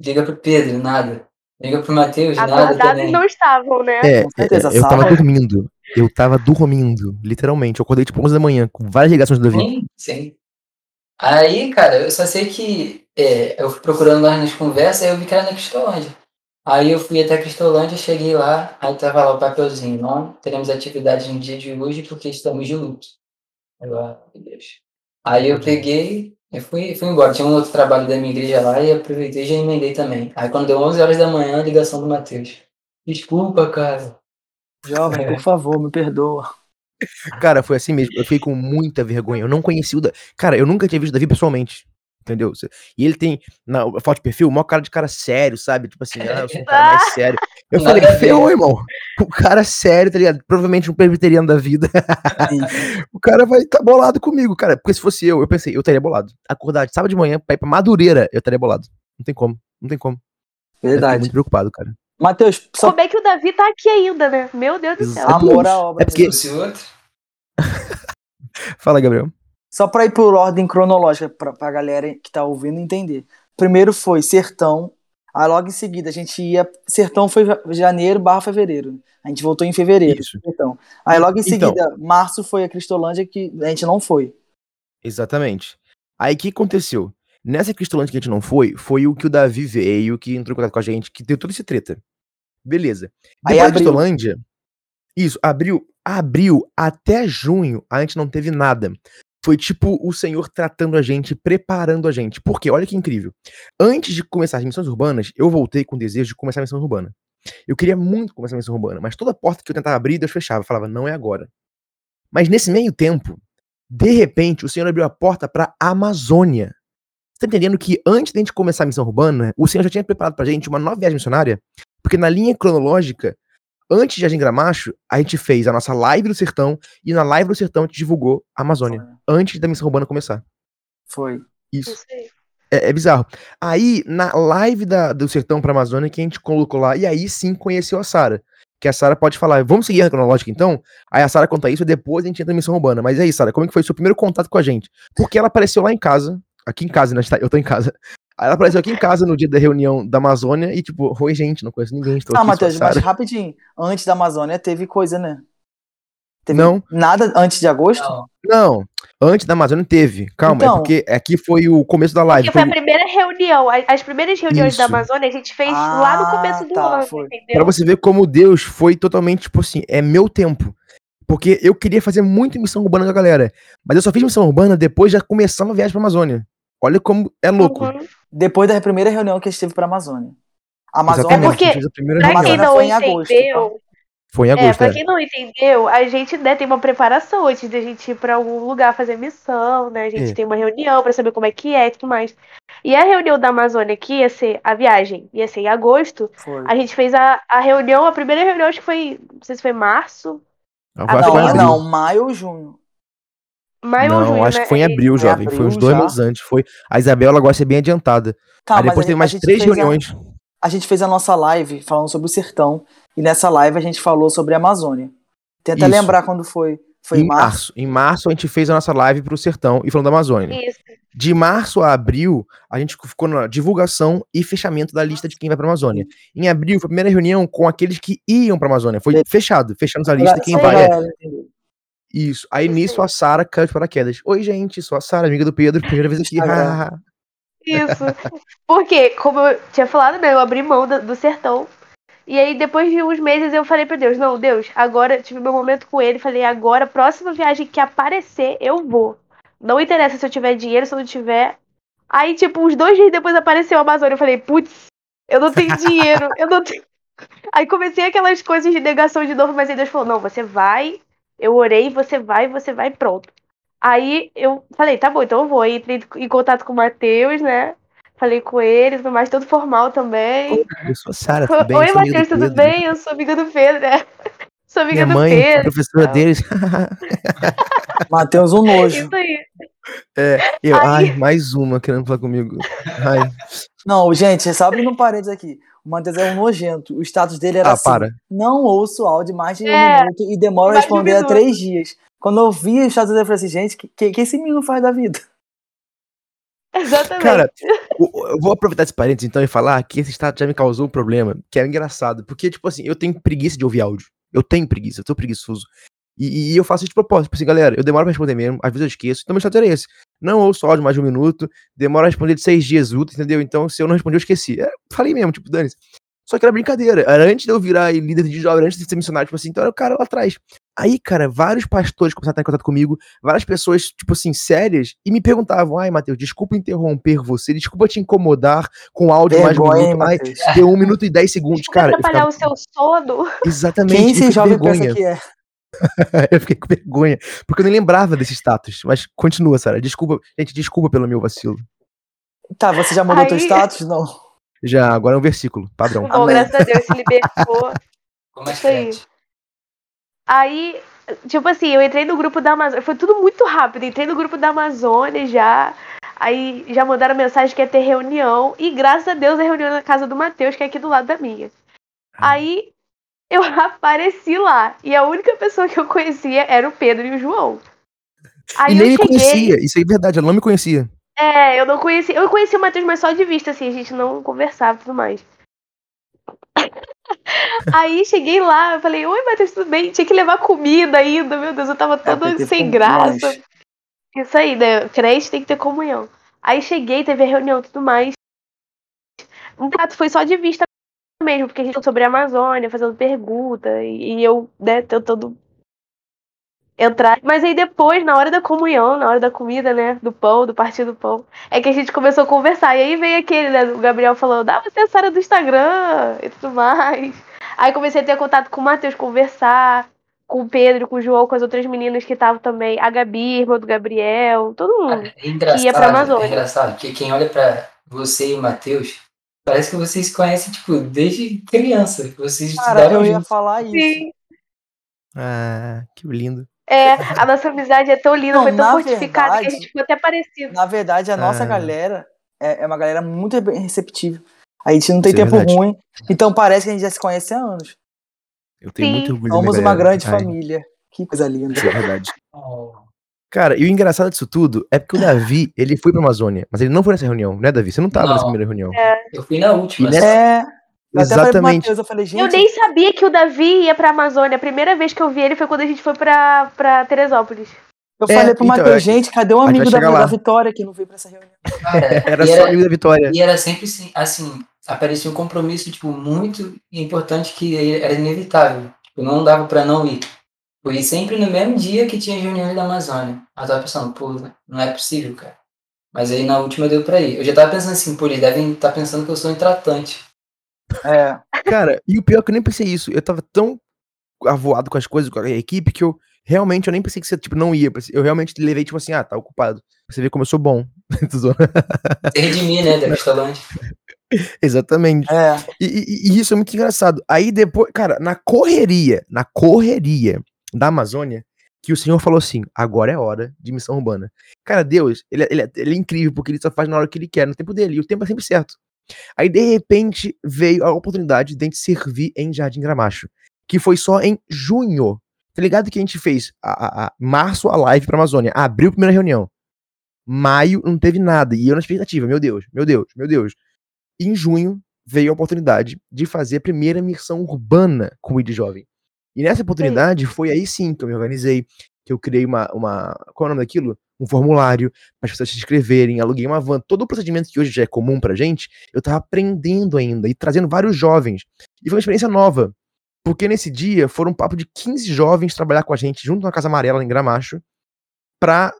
Liga pro Pedro, nada. Liga pro Matheus, nada também. Não estavam, né? Eu tava dormindo. Eu tava dormindo, literalmente. Eu acordei tipo 11 da manhã, com várias ligações do Davi. Sim. Aí, cara, eu só sei que eu fui procurando lá nas conversas, aí eu vi que era na Cristolândia. Aí eu fui até a Cristolândia, cheguei lá, aí tava lá o papelzinho. Não teremos atividade no dia de hoje porque estamos de luto. Aí eu peguei... Eu fui embora, tinha um outro trabalho da minha igreja lá e aproveitei e já emendei também. Aí quando deu 11 horas da manhã, a ligação do Matheus. Desculpa, cara. Jovem, por favor, me perdoa. Cara, foi assim mesmo, eu fiquei com muita vergonha. Eu não conheci o Davi. Cara, eu nunca tinha visto o Davi pessoalmente, entendeu? E ele tem, na foto de perfil, o maior cara de cara sério, sabe? Tipo assim, eu sou um cara mais sério. Eu falei, feio, irmão. O cara sério, tá ligado? Provavelmente um presbiteriano da vida. O cara vai estar bolado comigo, cara. Porque se fosse eu pensei, eu estaria bolado. Acordar de sábado de manhã pra ir pra Madureira, eu estaria bolado. Não tem como. Verdade. Eu tô muito preocupado, cara. Matheus, só... Como é que o Davi tá aqui ainda, né? Meu Deus do céu. Amor à obra. É porque... Fala, Gabriel. Só pra ir por ordem cronológica pra galera que tá ouvindo entender. Primeiro foi Sertão. Aí logo em seguida a gente ia... Sertão foi janeiro/fevereiro. A gente voltou em fevereiro. Isso. Sertão. Aí logo em seguida, março foi a Cristolândia, que a gente não foi. Exatamente. Aí o que aconteceu? Nessa Cristolândia que a gente não foi, foi o que o Davi veio, que entrou em contato com a gente, que deu toda essa treta. Beleza. Aí a Cristolândia... Isso, abriu até junho, a gente não teve nada. Foi tipo o Senhor tratando a gente, preparando a gente. Porque, olha que incrível. Antes de começar as missões urbanas, eu voltei com o desejo de começar a missão urbana. Eu queria muito começar a missão urbana, mas toda porta que eu tentava abrir, Deus fechava. Eu falava, não é agora. Mas nesse meio tempo, de repente, o Senhor abriu a porta pra Amazônia. Você tá entendendo que antes de a gente começar a missão urbana, o Senhor já tinha preparado pra gente uma nova viagem missionária? Porque na linha cronológica, antes de Jardim Gramacho, a gente fez a nossa live do Sertão, e na live do Sertão a gente divulgou a Amazônia, antes da missão urbana começar. Foi. Isso. É bizarro. Aí, na live do Sertão pra Amazônia, que a gente colocou lá, e aí sim conheceu a Sara. Que a Sara pode falar, vamos seguir a cronológica então? Aí a Sara conta isso e depois a gente entra na missão urbana. Mas aí, Sara, como é que foi o seu primeiro contato com a gente? Porque ela apareceu lá em casa, aqui em casa, né? Eu tô em casa. Aí ela apareceu aqui em casa no dia da reunião da Amazônia e tipo, oi gente, não conheço ninguém. Estou aqui, Matheus, mas rapidinho, antes da Amazônia teve coisa, né? Teve não. Nada antes de agosto? Não, antes da Amazônia teve. Calma, então, é porque aqui foi o começo da live. Foi a primeira reunião, as primeiras reuniões da Amazônia a gente fez lá no começo do ano, entendeu? Pra você ver como Deus foi totalmente, tipo assim, é meu tempo. Porque eu queria fazer muito missão urbana com a galera, mas eu só fiz missão urbana depois de começar uma viagem pra Amazônia. Olha como é louco. Depois da primeira reunião que a gente teve pra Amazônia. A Amazônia foi em agosto. Pra quem não entendeu, a gente tem uma preparação antes de a gente ir pra algum lugar fazer missão, né? A gente tem uma reunião pra saber como é que é e tudo mais. E a reunião da Amazônia que ia ser, a viagem ia ser em agosto, a gente fez a reunião, a primeira reunião acho que foi, não sei se foi março. Maio ou junho. Acho que foi em abril, jovem. Foi uns 2 meses antes. Foi... A Isabel, ela gosta de ser bem adiantada. Tá, aí depois teve mais 3 reuniões. A gente fez a nossa live falando sobre o Sertão. E nessa live a gente falou sobre a Amazônia. Tenta lembrar quando foi. Foi em março. Em março a gente fez a nossa live pro Sertão e falando da Amazônia. Isso. De março a abril, a gente ficou na divulgação e fechamento da lista de quem vai pra Amazônia. Em abril foi a primeira reunião com aqueles que iam pra Amazônia. Foi fechado. Fechamos a lista de quem vai. Isso. Aí nisso a Sara caiu de paraquedas. Oi, gente, sou a Sara, amiga do Pedro, primeira vez aqui. Isso. Porque, como eu tinha falado, né, eu abri mão do Sertão. E aí, depois de uns meses, eu falei pra Deus, agora, tive meu momento com ele, falei, agora, próxima viagem que aparecer, eu vou. Não interessa se eu tiver dinheiro, se eu não tiver. Aí, tipo, uns 2 dias depois apareceu a Amazônia, eu falei, putz, eu não tenho dinheiro, eu não tenho... Aí comecei aquelas coisas de negação de novo, mas aí Deus falou, não, você vai... Eu orei, você vai, pronto. Aí eu falei, tá bom, então eu vou. Entrei em contato com o Matheus, né? Falei com ele, tudo mais, tudo formal também. Eu sou a Sara, tudo bem? Oi, Matheus, tudo bem? Eu sou amiga do Pedro, né? Sou amiga minha do mãe, Pedro. Professora deles. Matheus, um nojo. Isso aí. É, eu, aí... ai, mais uma querendo falar comigo. Ai. Não, gente, sabe no parede aqui. O Matheus é um nojento. O status dele era assim. Para. Não ouço áudio mais de um minuto e demora a responder a 3 dias. Quando eu vi o status dele, eu falei assim, gente, que esse menino faz da vida? Exatamente. Cara, eu vou aproveitar esse parênteses então e falar que esse status já me causou um problema, que é engraçado, porque, tipo assim, eu tenho preguiça de ouvir áudio. Eu tô preguiçoso. E eu faço isso de propósito, tipo assim, galera, eu demoro pra responder mesmo, às vezes eu esqueço, então meu status era esse. Não ouço áudio mais de 1 minuto, demora a responder de 6 dias úteis, entendeu? Então, se eu não responder, eu esqueci. É, falei mesmo, tipo, dane-se. Só que era brincadeira. Era antes de eu virar líder de jovem, antes de ser missionário, tipo assim, então era o cara lá atrás. Aí, cara, vários pastores começaram a estar em contato comigo, várias pessoas, tipo assim, sérias, e me perguntavam, ai, Matheus, desculpa interromper você, desculpa te incomodar com áudio mais de 1 minuto, mas deu 1 minuto e 10 segundos, desculpa, cara. Atrapalhar o seu sono. Exatamente. Quem esse jovem pensa que é? Eu fiquei com vergonha, porque eu nem lembrava desse status, mas continua, Sara, desculpa, gente, desculpa pelo meu vacilo. Tá, você já mudou teu status? Não. Já, agora é um versículo, padrão. Bom, graças a Deus, se libertou. Como é isso aí? Aí, tipo assim, eu entrei no grupo da Amazônia, foi tudo muito rápido, entrei no grupo da Amazônia já, aí já mandaram mensagem que ia ter reunião, e graças a Deus a reunião na casa do Matheus, que é aqui do lado da minha. Aí... eu apareci lá, e a única pessoa que eu conhecia era o Pedro e o João. Aí e nem me conhecia, isso é verdade, ela não me conhecia. É, eu não conhecia, eu conheci o Matheus, mas só de vista, assim, a gente não conversava e tudo mais. Aí cheguei lá, eu falei, oi Matheus, tudo bem? Tinha que levar comida ainda, meu Deus, eu tava todo sem graça. Mais. Isso aí, né, creche tem que ter comunhão. Aí cheguei, teve a reunião e tudo mais. Um prato foi só de vista mesmo, porque a gente falou sobre a Amazônia, fazendo pergunta, e eu, né, tentando entrar. Mas aí depois, na hora da comunhão, na hora da comida, né, do pão, do partido do pão, é que a gente começou a conversar. E aí veio aquele, né, o Gabriel falando, ah, você é a Sara do Instagram, e tudo mais. Aí comecei a ter contato com o Matheus, conversar, com o Pedro, com o João, com as outras meninas que estavam também, a Gabi, irmã do Gabriel, todo mundo que ia pra Amazônia. É engraçado, porque quem olha pra você e o Matheus, parece que vocês conhecem, tipo, desde criança. Vocês estudaram. Cara, eu ia falar isso. Sim. Ah, que lindo. É, a nossa amizade é tão linda, não, foi tão fortificada que a gente ficou até parecido. Na verdade, a nossa galera é uma galera muito receptiva. A gente não tem tempo ruim. Então parece que a gente já se conhece há anos. Eu tenho muito orgulho. Somos uma grande família. Que coisa linda. Isso é verdade. Cara, e o engraçado disso tudo é porque o Davi, ele foi pra Amazônia, mas ele não foi nessa reunião, né, Davi? Você não tava nessa primeira reunião. É, eu fui na última. Exatamente. Mateus, eu falei, gente... eu nem sabia que o Davi ia pra Amazônia. A primeira vez que eu vi ele foi quando a gente foi pra Teresópolis. Eu falei pro Matheus, então, gente, cadê o amigo da Vitória que não veio pra essa reunião? Cara, era só amigo da Vitória. E era sempre assim, aparecia um compromisso, tipo, muito importante que era inevitável. Tipo, não dava pra não ir. Foi sempre no mesmo dia que tinha reunião da Amazônia. Eu tava pensando, pô, não é possível, cara. Mas aí na última deu pra ir. Eu já tava pensando assim, pô, eles devem estar pensando que eu sou intratante. É. Cara, e o pior é que eu nem pensei isso. Eu tava tão avoado com as coisas, com a equipe, que eu realmente, eu nem pensei que você, tipo, não ia. Eu realmente levei, tipo assim, tá ocupado. Você vê como eu sou bom. Você redimir, né, da Cristolândia. Exatamente. É. E isso é muito engraçado. Aí depois, cara, na correria da Amazônia, que o Senhor falou assim, agora é hora de missão urbana. Cara, Deus, ele é incrível, porque ele só faz na hora que ele quer, no tempo dele, e o tempo é sempre certo. Aí, de repente, veio a oportunidade de a gente servir em Jardim Gramacho, que foi só em junho. Tá ligado que a gente fez a março a live pra Amazônia, abril a primeira reunião, maio não teve nada, e eu na expectativa, meu Deus. E em junho veio a oportunidade de fazer a primeira missão urbana com o ID Jovem. E nessa oportunidade foi aí sim que eu me organizei, que eu criei qual é o nome daquilo? Um formulário para as pessoas se inscreverem, aluguei uma van, todo o procedimento que hoje já é comum pra gente, eu tava aprendendo ainda e trazendo vários jovens. E foi uma experiência nova, porque nesse dia foram um papo de 15 jovens trabalhar com a gente junto na Casa Amarela em Gramacho pra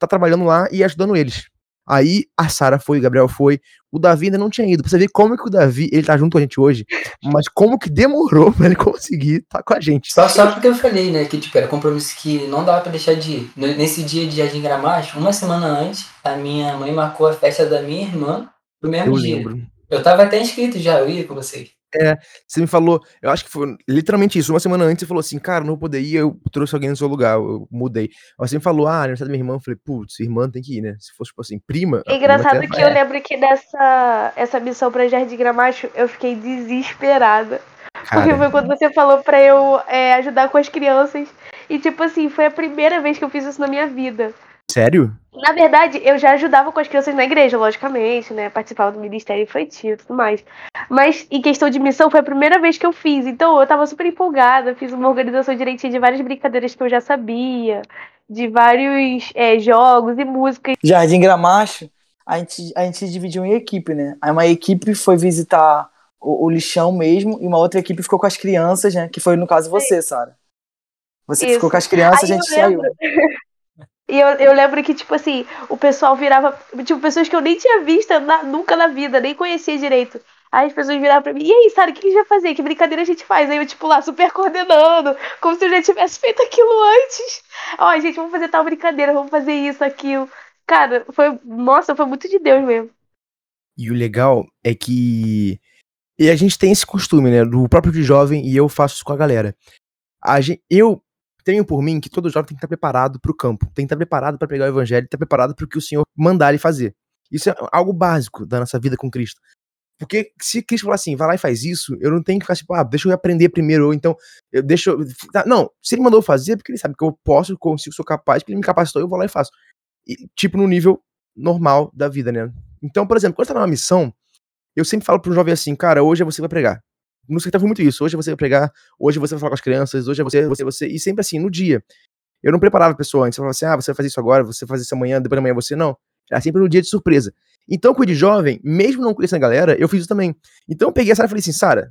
tá trabalhando lá e ajudando eles. Aí a Sara foi, o Gabriel foi, o Davi ainda não tinha ido. Pra você ver como que o Davi, ele tá junto com a gente hoje, mas como que demorou pra ele conseguir tá com a gente. Só porque eu falei, né, que tipo, era compromisso que não dava pra deixar de ir. Nesse dia de Jardim Gramacho, uma semana antes, a minha mãe marcou a festa da minha irmã Do mesmo eu dia. Lembro. Eu tava até inscrito já, eu ia com vocês. É, você me falou, eu acho que foi literalmente isso, uma semana antes você falou assim, cara, não vou poder ir, eu trouxe alguém no seu lugar, eu mudei. Aí você me falou, aniversário da minha irmã, eu falei, putz, irmã tem que ir, né? Se fosse, tipo assim, prima... Engraçado prima que eu lembro que essa missão pra Jardim Gramacho, eu fiquei desesperada. Cara. Porque foi quando você falou pra eu ajudar com as crianças. E, tipo assim, foi a primeira vez que eu fiz isso na minha vida. Sério? Na verdade, eu já ajudava com as crianças na igreja, logicamente, né? Participava do ministério infantil e tudo mais. Mas, em questão de missão, foi a primeira vez que eu fiz. Então, eu tava super empolgada. Fiz uma organização direitinha de várias brincadeiras que eu já sabia. De vários jogos e músicas. Jardim Gramacho, a gente dividiu em equipe, né? Aí uma equipe foi visitar o lixão mesmo. E uma outra equipe ficou com as crianças, né? Que foi, no caso, você, Sara. Você ficou com as crianças, aí a gente saiu. E eu lembro que, tipo assim, o pessoal virava... Tipo, pessoas que eu nem tinha visto nunca na vida, nem conhecia direito. Aí as pessoas viravam pra mim, e aí, Sara, o que a gente vai fazer? Que brincadeira a gente faz? Aí eu, tipo, lá, super coordenando, como se eu já tivesse feito aquilo antes. Ó, gente, vamos fazer tal brincadeira, vamos fazer isso, aquilo. Cara, foi... Nossa, foi muito de Deus mesmo. E o legal é que... E a gente tem esse costume, né? Do próprio de jovem, e eu faço isso com a galera. Eu... Tenho por mim que todo jovem tem que estar preparado pro campo, tem que estar preparado para pegar o evangelho, estar preparado pro que o Senhor mandar ele fazer. Isso é algo básico da nossa vida com Cristo. Porque se Cristo falar assim, vai lá e faz isso, eu não tenho que ficar tipo, deixa eu aprender primeiro, ou então, não, se ele mandou fazer, porque ele sabe que eu posso, consigo, sou capaz, porque ele me capacitou, eu vou lá e faço. E, tipo, no nível normal da vida, né? Então, por exemplo, quando você tá numa missão, eu sempre falo pro jovem assim, cara, hoje você vai pregar. No sertão foi muito isso, hoje você vai pregar, hoje você vai falar com as crianças, hoje é você, e sempre assim, no dia. Eu não preparava a pessoa antes, eu falava assim, você vai fazer isso agora, você vai fazer isso amanhã, depois da manhã você não. Era sempre no dia de surpresa. Então, com o de jovem, mesmo não conhecendo a galera, eu fiz isso também. Então eu peguei a Sara e falei assim, Sara,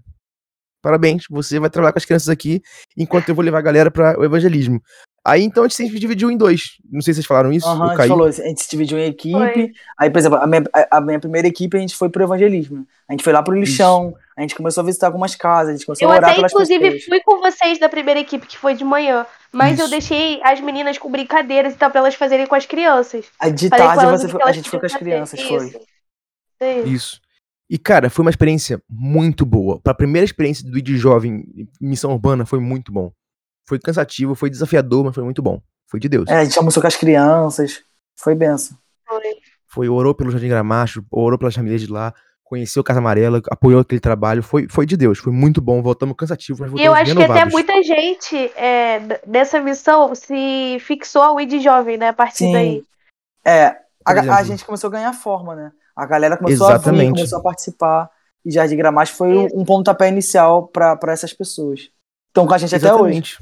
parabéns, você vai trabalhar com as crianças aqui, enquanto eu vou levar a galera para o evangelismo. Aí então a gente sempre dividiu em dois, não sei se vocês falaram isso, eu caí. Falou, a gente se dividiu em equipe, foi. Aí por exemplo, a minha primeira equipe a gente foi pro evangelismo, a gente foi lá pro lixão, isso. A gente começou a visitar algumas casas, a gente começou a orar pelas pessoas. Eu até inclusive fui com vocês da primeira equipe, que foi de manhã, mas isso. Eu deixei as meninas com brincadeiras e tal, pra elas fazerem com as crianças. Aí de tarde a gente foi com as crianças, foi. Isso. E cara, foi uma experiência muito boa, pra primeira experiência do ID Jovem, missão urbana, foi muito bom. Foi cansativo, foi desafiador, mas foi muito bom. Foi de Deus. É, a gente almoçou com as crianças. Foi benção. Foi, orou pelo Jardim Gramacho, orou pelas famílias de lá, conheceu Casa Amarela, apoiou aquele trabalho. Foi de Deus, foi muito bom. Voltamos cansativos, mas voltamos renovados. E eu acho que até muita gente dessa missão se fixou ao ID Jovem, né? A partir daí. É, a gente começou a ganhar forma, né? A galera começou a vir, começou a participar. E Jardim Gramacho foi um pontapé inicial pra essas pessoas. Estão com a gente até hoje.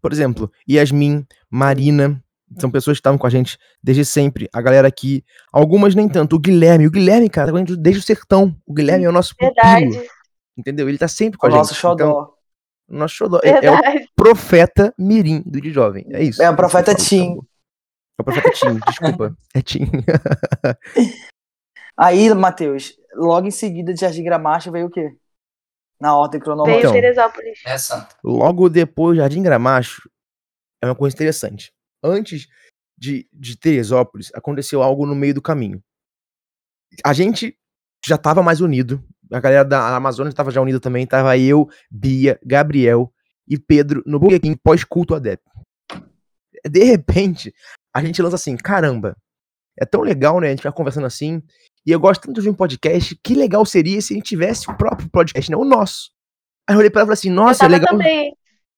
Por exemplo, Yasmin, Marina, são pessoas que estavam com a gente desde sempre, a galera aqui, algumas nem tanto, o Guilherme, cara, tá com a gente desde o sertão, o Guilherme é o nosso pupilo, entendeu? Ele tá sempre com a gente. Nosso xodó. Nosso xodó, é o profeta mirim do ID Jovem, é isso. É o profeta Tim. É o profeta Tim, desculpa, é Tim. Aí, Matheus, logo em seguida de Jardim Gramacho veio o quê? Na ordem cronológica. Veio Teresópolis. Logo depois, Jardim Gramacho é uma coisa interessante. Antes de Teresópolis, aconteceu algo no meio do caminho. A gente já estava mais unido. A galera da Amazônia estava já unida também. Tava eu, Bia, Gabriel e Pedro no Burger King pós-culto a DEP. De repente, a gente lança assim, caramba, é tão legal, né? A gente vai conversando assim... E eu gosto tanto de um podcast, que legal seria se a gente tivesse o próprio podcast, né? O nosso. Aí eu olhei pra ela e falei assim, nossa, é legal. Também.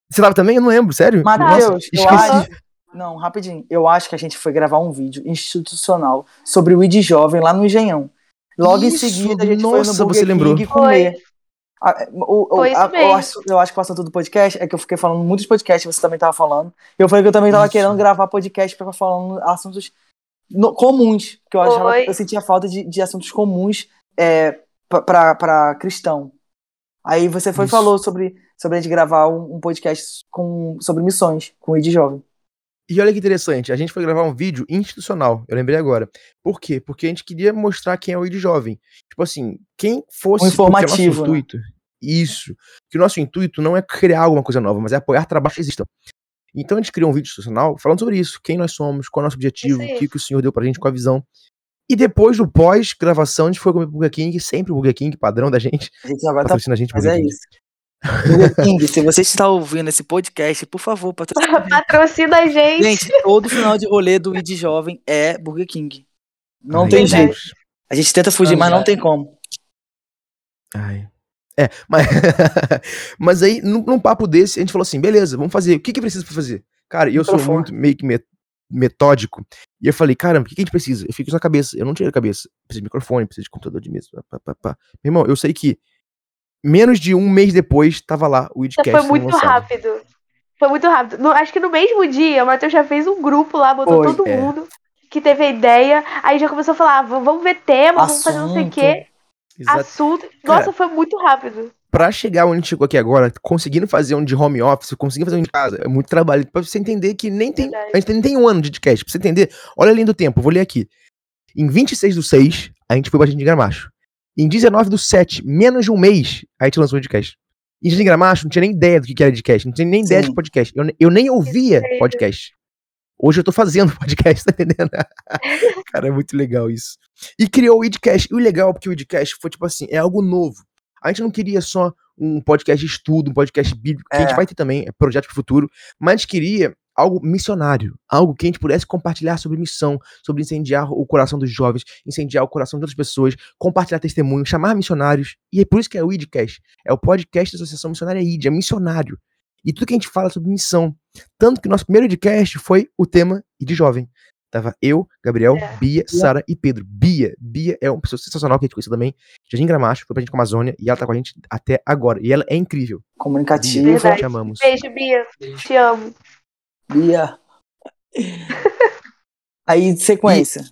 Você tava também? Eu não lembro, sério? Matheus, esqueci. Não, rapidinho. Eu acho que a gente foi gravar um vídeo institucional sobre o ID Jovem lá no Engenhão. Logo em seguida a gente foi no Burger King comer. Eu acho que o assunto do podcast é que eu fiquei falando muitos podcasts, você também tava falando. Eu falei que eu também tava querendo gravar podcast pra falando assuntos... comuns, que eu achava, eu sentia falta de assuntos comuns pra cristão. Aí você foi e falou sobre a gente gravar um podcast sobre missões com o ID Jovem. E olha que interessante, a gente foi gravar um vídeo institucional, eu lembrei agora. Por quê? Porque a gente queria mostrar quem é o ID Jovem. Tipo assim, quem fosse... Um informativo. O nosso intuito, né? Isso. Que o nosso intuito não é criar alguma coisa nova, mas é apoiar trabalhos que existam. Então a gente criou um vídeo institucional falando sobre isso, quem nós somos, qual é o nosso objetivo, o que o Senhor deu pra gente, qual a visão. E depois do pós-gravação, a gente foi comer Burger King, sempre o Burger King, padrão da gente. A gente agora tá... a gente, mas é isso. Burger King, se você está ouvindo esse podcast, por favor, patrocina a gente. Gente, todo final de rolê do ID Jovem é Burger King. Não ai, tem jeito. A gente tenta fugir, mas não tem como. Ai. É, mas, mas aí, num papo desse, a gente falou assim, beleza, vamos fazer. O que precisa pra fazer? Cara, eu sou muito meio que metódico. E eu falei, caramba, o que a gente precisa? Eu fico na cabeça, eu não tinha cabeça. Preciso de microfone, preciso de computador de mesa. Meu irmão, eu sei que menos de um mês depois, tava lá o IDCast. Foi muito rápido. Foi muito rápido. Acho que no mesmo dia, o Matheus já fez um grupo lá, botou todo mundo que teve a ideia. Aí já começou a falar, vamos ver tema, vamos fazer não sei o quê. Exato. Assunto. Nossa, cara, foi muito rápido. Pra chegar onde a gente chegou aqui agora, conseguindo fazer um de home office, conseguindo fazer um de casa, é muito trabalho. Pra você entender que nem tem. Verdade. A gente nem tem um ano de podcast. Pra você entender, olha a linha do tempo, vou ler aqui. Em 26/6, a gente foi pra Jardim Gramacho. Em 19/7, menos de um mês, a gente lançou o podcast. Em Jardim Gramacho, não tinha nem ideia do que era podcast, não tinha nem ideia de podcast. Eu nem ouvia podcast. Hoje eu tô fazendo podcast, tá entendendo? Cara, é muito legal isso. E criou o IDCast. E o legal é porque o IDCast foi tipo assim, é algo novo. A gente não queria só um podcast de estudo, um podcast bíblico, que a gente vai ter também, é projeto pro futuro, mas a gente queria algo missionário, algo que a gente pudesse compartilhar sobre missão, sobre incendiar o coração dos jovens, incendiar o coração de outras pessoas, compartilhar testemunhos, chamar missionários. E é por isso que é o IDCast. É o podcast da Associação Missionária ID, é missionário. E tudo que a gente fala sobre missão. Tanto que nosso primeiro podcast foi o tema ID Jovem. Tava eu, Gabriel, Bia, Sara e Pedro. Bia é uma pessoa sensacional que a gente conheceu também. Jardim Gramacho, foi pra gente com a Amazônia e ela tá com a gente até agora. E ela é incrível. Comunicativa. Verdade. Te amamos. Beijo, Bia. Beijo. Te amo. Bia. Aí, sequência.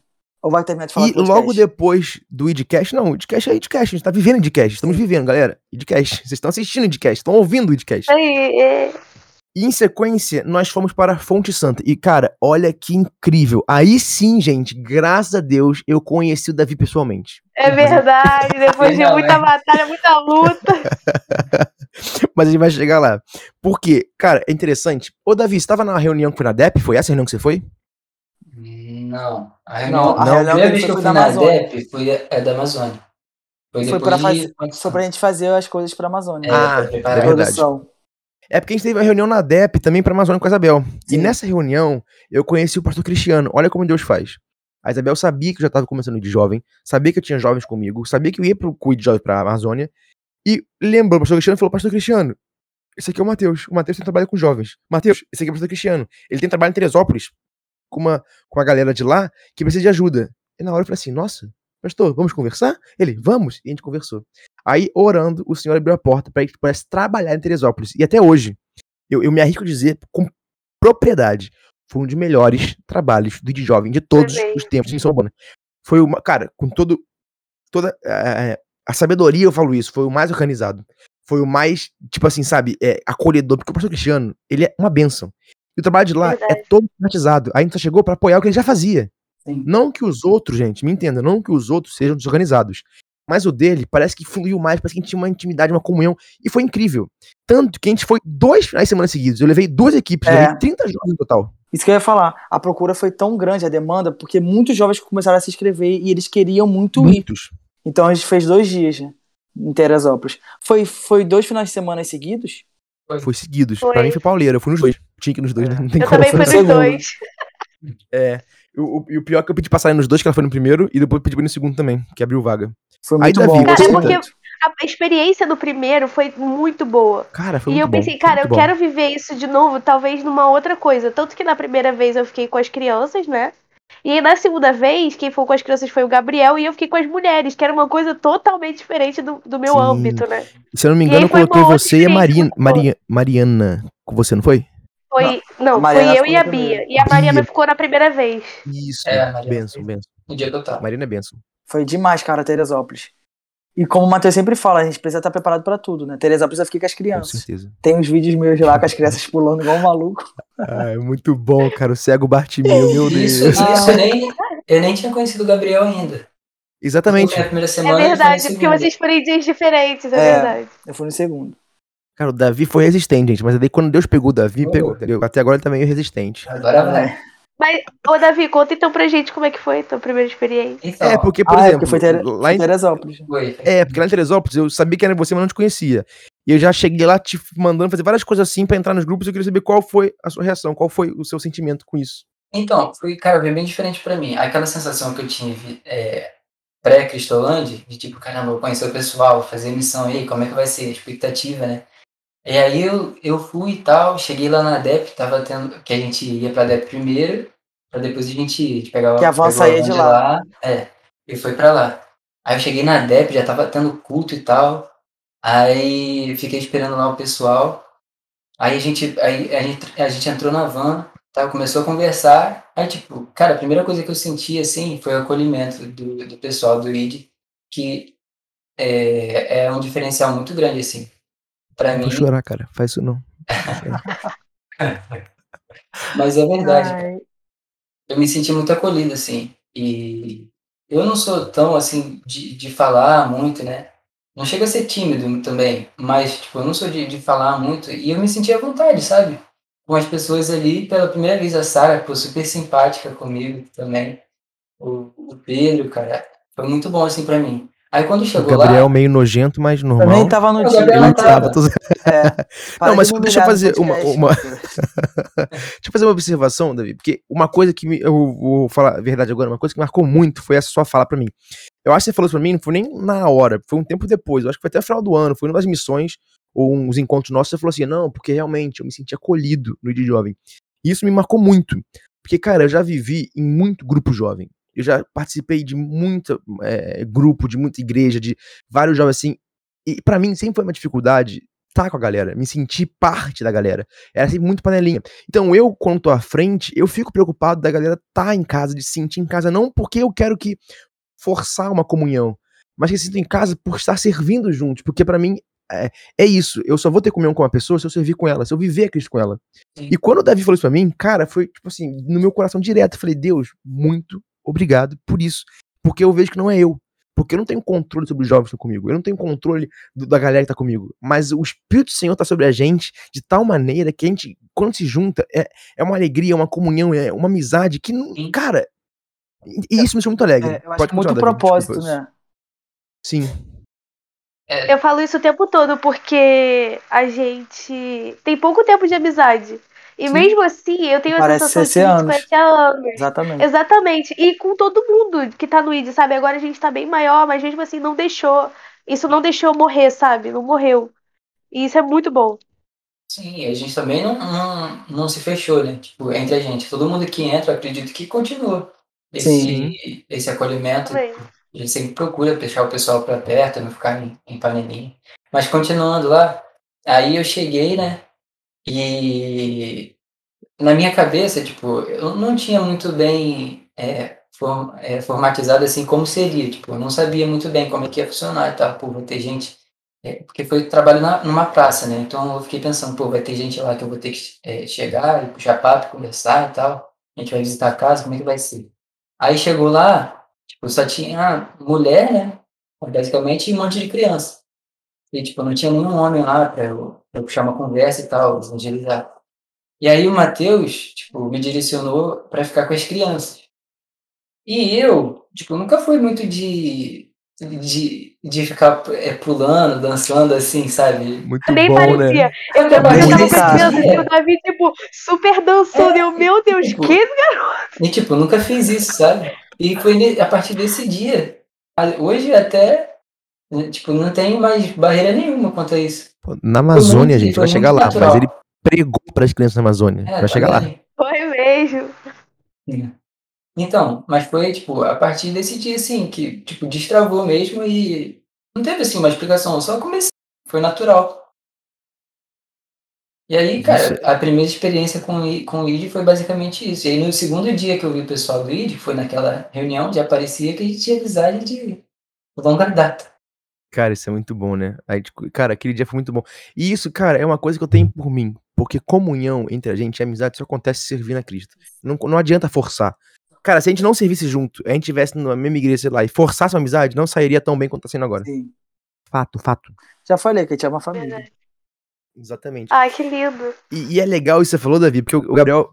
Ou vai terminar de falar do podcast? E logo depois do IDCast, não, o IDCast é IDCast, a gente tá vivendo IDCast, estamos vivendo, galera, IDCast, vocês estão assistindo IDCast, estão ouvindo o IDCast. E em sequência, nós fomos para Fonte Santa, e cara, olha que incrível, aí sim, gente, graças a Deus, eu conheci o Davi pessoalmente. É verdade, depois de muita batalha, muita luta. Mas a gente vai chegar lá, porque, cara, é interessante, ô Davi, você tava na reunião que foi na DEP, foi essa a reunião que você foi? Não, a primeira vez que eu fui na DEP foi da Amazônia. Foi pra fazer, só pra gente fazer as coisas pra Amazônia. Pra produção. É porque a gente teve uma reunião na DEP também pra Amazônia com a Isabel. Sim. E nessa reunião eu conheci o Pastor Cristiano. Olha como Deus faz. A Isabel sabia que eu já tava começando de jovem, sabia que eu tinha jovens comigo, sabia que eu ia pro cuide de jovem pra Amazônia. E lembrou, o Pastor Cristiano falou, Pastor Cristiano, esse aqui é o Matheus. O Matheus tem trabalho com jovens. Matheus, esse aqui é o Pastor Cristiano. Ele tem trabalho em Teresópolis. Com a galera de lá, que precisa de ajuda. E na hora eu falei assim, nossa, pastor, vamos conversar? Ele, vamos. E a gente conversou. Aí, orando, o Senhor abriu a porta para que pudesse trabalhar em Teresópolis. E até hoje, eu me arrisco a dizer com propriedade, foi um dos melhores trabalhos do ID Jovem de todos os tempos em São Paulo. Foi uma, cara, com toda a sabedoria eu falo isso, foi o mais organizado. Foi o mais, tipo assim, sabe, acolhedor, porque o pastor Cristiano, ele é uma bênção. E o trabalho de lá é todo automatizado. A gente só chegou pra apoiar o que ele já fazia. Sim. Não que os outros, gente, me entenda, não que os outros sejam desorganizados. Mas o dele parece que fluiu mais, parece que a gente tinha uma intimidade, uma comunhão. E foi incrível. Tanto que a gente foi 2 finais de semana seguidos. Eu levei 2 equipes, eu levei 30 jovens no total. Isso que eu ia falar. A procura foi tão grande, a demanda, porque muitos jovens começaram a se inscrever e eles queriam muitos ir. Então a gente fez 2 dias, né, em Teresópolis. Foi 2 finais de semana seguidos? Foi seguidos. Foi. Pra mim foi pauleira, eu fui nos 2. Tinha que ir nos 2, né? Não tem eu também fui nos 2. E o pior é que eu pedi passagem nos 2, que ela foi no primeiro, e depois eu pedi no segundo também, que abriu vaga. Foi muito bom. Cara, porque a experiência do primeiro foi muito boa. Cara, foi muito bom. E eu pensei, cara, eu quero viver isso de novo, talvez numa outra coisa. Tanto que na primeira vez eu fiquei com as crianças, né? E aí na segunda vez, quem foi com as crianças foi o Gabriel, e eu fiquei com as mulheres, que era uma coisa totalmente diferente do meu âmbito, né? Se eu não me engano, eu coloquei você e a Mariana com você, não foi? Foi eu e a Bia. E a Mariana ficou na primeira vez. Isso, benção. No dia que eu tava. Marina é benção. Foi demais, cara, Teresópolis. E como o Matheus sempre fala, a gente precisa estar preparado pra tudo, né? Teresópolis eu fiquei com as crianças. Com certeza. Tem uns vídeos meus lá com as crianças pulando igual um maluco. Ah, é muito bom, cara. O cego Bartimeu, meu Deus. Isso eu nem tinha conhecido o Gabriel ainda. Exatamente. Semana, é verdade, porque vocês foram em dias diferentes, verdade. Eu fui no segundo. Cara, o Davi foi resistente, gente, mas daí quando Deus pegou o Davi, pegou, entendeu? Até agora ele tá meio resistente. Agora vai. Mas, ô Davi, conta então pra gente como é que foi a tua primeira experiência. Então, porque, por exemplo, foi lá em Teresópolis. Porque lá em Teresópolis eu sabia que era você, mas não te conhecia. E eu já cheguei lá te mandando fazer várias coisas assim pra entrar nos grupos. Eu queria saber qual foi a sua reação, qual foi o seu sentimento com isso. Então, foi, cara, bem diferente pra mim. Aquela sensação que eu tive pré-Cristolândia, de tipo, caramba, eu conhecer o pessoal, fazer missão aí, como é que vai ser, a expectativa, né? E aí eu fui e tal, cheguei lá na DEP, tava tendo, que a gente ia pra DEP primeiro, pra depois a gente pegar o... Que a van saía de lá. E foi pra lá. Aí eu cheguei na DEP, já tava tendo culto e tal, aí fiquei esperando lá o pessoal, aí a gente entrou na van, tá, começou a conversar, aí tipo, cara, a primeira coisa que eu senti, assim, foi o acolhimento do pessoal do ID, que é um diferencial muito grande, assim. Pra mim... Vou chorar, cara. Faz isso não. Mas é verdade. Ai. Eu me senti muito acolhido, assim. E eu não sou tão, assim, de falar muito, né? Não chego a ser tímido também, mas, tipo, eu não sou de falar muito. E eu me senti à vontade, sabe? Com as pessoas ali, pela primeira vez, a Sara foi super simpática comigo também. O Pedro, cara, foi muito bom, assim, pra mim. Aí quando chegou lá... O Gabriel lá, meio nojento, mas normal. Também tava no dia. Não, mas deixa eu fazer uma... Deixa eu fazer uma observação, Davi, porque uma coisa que me... Eu vou falar a verdade agora, uma coisa que marcou muito foi essa sua fala pra mim. Eu acho que você falou isso pra mim, não foi nem na hora, foi um tempo depois, eu acho que foi até o final do ano, foi numa das missões, ou uns encontros nossos, você falou assim, não, porque realmente eu me senti acolhido no ID Jovem. E isso me marcou muito, porque, cara, eu já vivi em muito grupo jovem. Eu já participei de muito grupo, de muita igreja, de vários jovens assim. E pra mim sempre foi uma dificuldade estar com a galera, me sentir parte da galera. Era sempre muito panelinha. Então eu, quando tô à frente, eu fico preocupado da galera estar em casa, de se sentir em casa. Não porque eu quero que forçar uma comunhão, mas que se sinto em casa por estar servindo juntos. Porque pra mim é isso. Eu só vou ter comunhão com uma pessoa se eu servir com ela, se eu viver a Cristo com ela. Sim. E quando o Davi falou isso pra mim, cara, foi tipo assim, no meu coração direto. Eu falei, Deus, muito obrigado por isso, porque eu vejo que não é eu, porque eu não tenho controle sobre os jovens que estão comigo, eu não tenho controle da galera que está comigo, mas o Espírito do Senhor está sobre a gente de tal maneira que a gente, quando se junta, é uma alegria, é uma comunhão, é uma amizade que, cara, isso me deixa muito alegre. Eu acho muito propósito, né? Sim. Eu falo isso o tempo todo, porque a gente tem pouco tempo de amizade. E sim, mesmo assim, eu tenho a sensação de a gente conhece há anos. Exatamente. E com todo mundo que tá no ID, sabe? Agora a gente tá bem maior, mas mesmo assim não deixou. Isso não deixou morrer, sabe? Não morreu. E isso é muito bom. Sim, a gente também não se fechou, né? Tipo, entre a gente. Todo mundo que entra, eu acredito que continua. Esse acolhimento. Também. A gente sempre procura deixar o pessoal pra perto, não ficar em panelinha. Mas continuando lá, aí eu cheguei, né? E na minha cabeça, tipo, eu não tinha muito bem formatizado assim como seria, tipo, eu não sabia muito bem como é que ia funcionar e tal, pô, vai ter gente, porque foi trabalho numa praça, né, então eu fiquei pensando, pô, vai ter gente lá que eu vou ter que chegar e puxar papo, conversar e tal, a gente vai visitar a casa, como é que vai ser? Aí chegou lá, tipo, só tinha mulher, né, basicamente, e um monte de criança. E, tipo, não tinha nenhum homem lá pra eu puxar uma conversa e tal, evangelizar. E aí o Matheus, tipo, me direcionou pra ficar com as crianças. E eu, tipo, nunca fui muito de ficar pulando, dançando, assim, sabe? Muito bem bom, parecia, né? Eu tava com as crianças e o Davi, tipo, super dançando. E eu, meu Deus, tipo, que garoto! E, tipo, nunca fiz isso, sabe? E foi a partir desse dia. Hoje até... Tipo, não tem mais barreira nenhuma quanto a isso. Na Amazônia, gente, vai chegar lá. Natural. Mas ele pregou para as crianças na Amazônia. Vai chegar lá. Foi mesmo. Então, mas foi, tipo, a partir desse dia, assim, que, tipo, destravou mesmo e não teve, assim, uma explicação. Eu só comecei. Foi natural. E aí, cara, a primeira experiência com o ID foi basicamente isso. E aí, no segundo dia que eu vi o pessoal do ID, foi naquela reunião, já parecia que a gente tinha amizade de longa data. Cara, isso é muito bom, né? Aí, cara, aquele dia foi muito bom. E isso, cara, é uma coisa que eu tenho por mim. Porque comunhão entre a gente e amizade só acontece servindo a Cristo. Não adianta forçar. Cara, se a gente não servisse junto, a gente estivesse na mesma igreja, sei lá, e forçasse uma amizade, não sairia tão bem quanto tá saindo agora. Sim. Fato. Já falei que a gente é uma família. Verdade. Exatamente. Ai, que lindo. E é legal isso que você falou, Davi, porque o Gabriel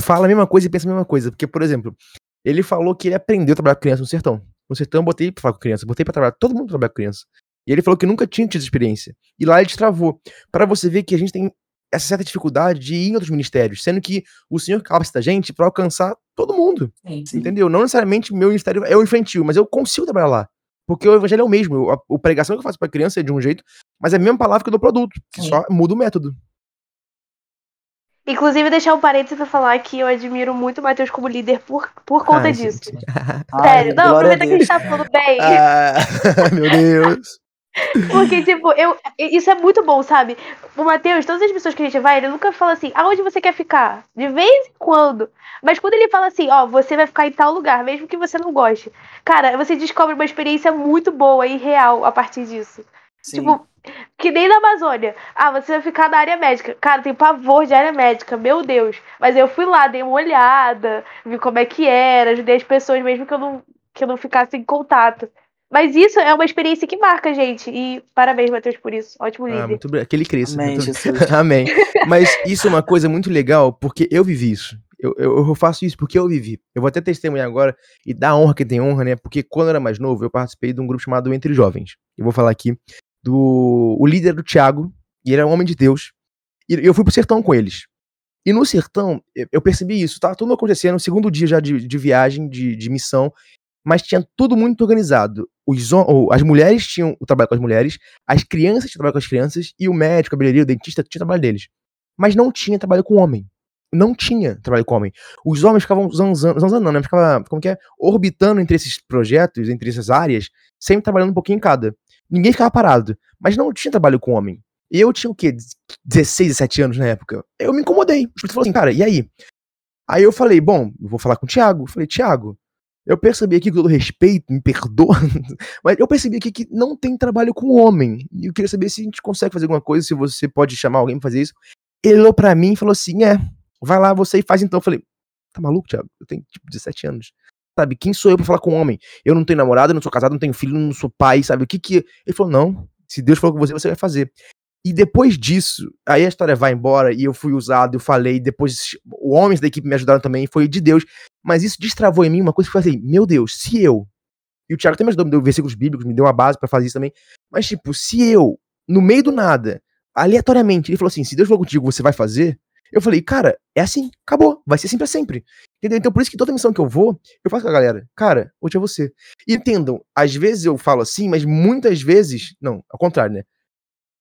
fala a mesma coisa e pensa a mesma coisa. Porque, por exemplo, ele falou que ele aprendeu a trabalhar com criança no sertão. No sertão eu botei pra falar com criança, botei pra trabalhar, todo mundo trabalha com criança. E ele falou que nunca tinha tido experiência. E lá ele destravou. Pra você ver que a gente tem essa certa dificuldade de ir em outros ministérios, sendo que o Senhor capacita a gente pra alcançar todo mundo. Sim. Entendeu? Não necessariamente meu ministério é o infantil, mas eu consigo trabalhar lá. Porque o evangelho é o mesmo. A pregação que eu faço pra criança é de um jeito, mas é a mesma palavra que eu dou pro adulto, que só muda o método. Inclusive, deixar um parênteses pra falar que eu admiro muito o Matheus como líder por conta disso. Gente. Sério. Não, aproveita que a gente tá falando bem. Meu Deus. Porque, tipo, isso é muito bom, sabe? O Matheus, todas as pessoas que a gente vai, ele nunca fala assim, aonde você quer ficar? De vez em quando. Mas quando ele fala assim, ó, você vai ficar em tal lugar, mesmo que você não goste. Cara, você descobre uma experiência muito boa e real a partir disso. Sim. Tipo, que nem na Amazônia. Ah, você vai ficar na área médica. Cara, tem pavor de área médica, meu Deus. Mas eu fui lá, dei uma olhada, vi como é que era, ajudei as pessoas, mesmo que eu não ficasse em contato. Mas isso é uma experiência que marca a gente. E parabéns, Matheus, por isso. Ótimo líder. Muito obrigado. Que ele cresça. Amém, muito... Jesus. Amém. Mas isso é uma coisa muito legal, porque eu vivi isso. Eu faço isso porque eu vivi. Eu vou até testemunhar agora e dar honra que tem honra, né? Porque quando eu era mais novo, eu participei de um grupo chamado ID Jovem. Eu vou falar aqui. O líder do Thiago, e ele era um homem de Deus, e eu fui pro sertão com eles. E no sertão, eu percebi isso, tava tudo acontecendo, no segundo dia já de viagem, de missão, mas tinha tudo muito organizado. As mulheres tinham o trabalho com as mulheres, as crianças tinham trabalho com as crianças, e o médico, a cabeleireiro, o dentista tinha trabalho deles. Mas não tinha trabalho com o homem. Não tinha trabalho com o homem. Os homens ficavam zanzanando, né? Ficavam, como que é? Orbitando entre esses projetos, entre essas áreas, sempre trabalhando um pouquinho em cada. Ninguém ficava parado, mas não tinha trabalho com homem. E eu tinha o quê? 16, 17 anos na época. Eu me incomodei. O Espírito falou assim, cara, e aí? Aí eu falei, bom, eu vou falar com o Thiago. Eu falei, Thiago, eu percebi aqui, com todo respeito, me perdoa, mas eu percebi aqui que não tem trabalho com homem. E eu queria saber se a gente consegue fazer alguma coisa, se você pode chamar alguém pra fazer isso. Ele olhou pra mim e falou assim, vai lá você e faz então. Eu falei, tá maluco, Thiago? Eu tenho, tipo, 17 anos. Sabe, quem sou eu pra falar com um homem? Eu não tenho namorada, não sou casado, não tenho filho, não sou pai, sabe? O que que... Ele falou, não, se Deus falou com você, você vai fazer. E depois disso, aí a história vai embora, e eu fui usado, eu falei, depois homens da equipe me ajudaram também, foi de Deus. Mas isso destravou em mim uma coisa que foi assim, meu Deus, se eu... E o Thiago também me ajudou, me deu versículos bíblicos, me deu uma base pra fazer isso também. Mas tipo, se eu, no meio do nada, aleatoriamente, ele falou assim, se Deus falou contigo, você vai fazer... Eu falei, cara, é assim, acabou, vai ser sempre pra sempre. Entendeu? Então por isso que toda missão que eu vou, eu faço com a galera. Cara, hoje é você. E entendam, às vezes eu falo assim, mas muitas vezes, não, ao contrário, né?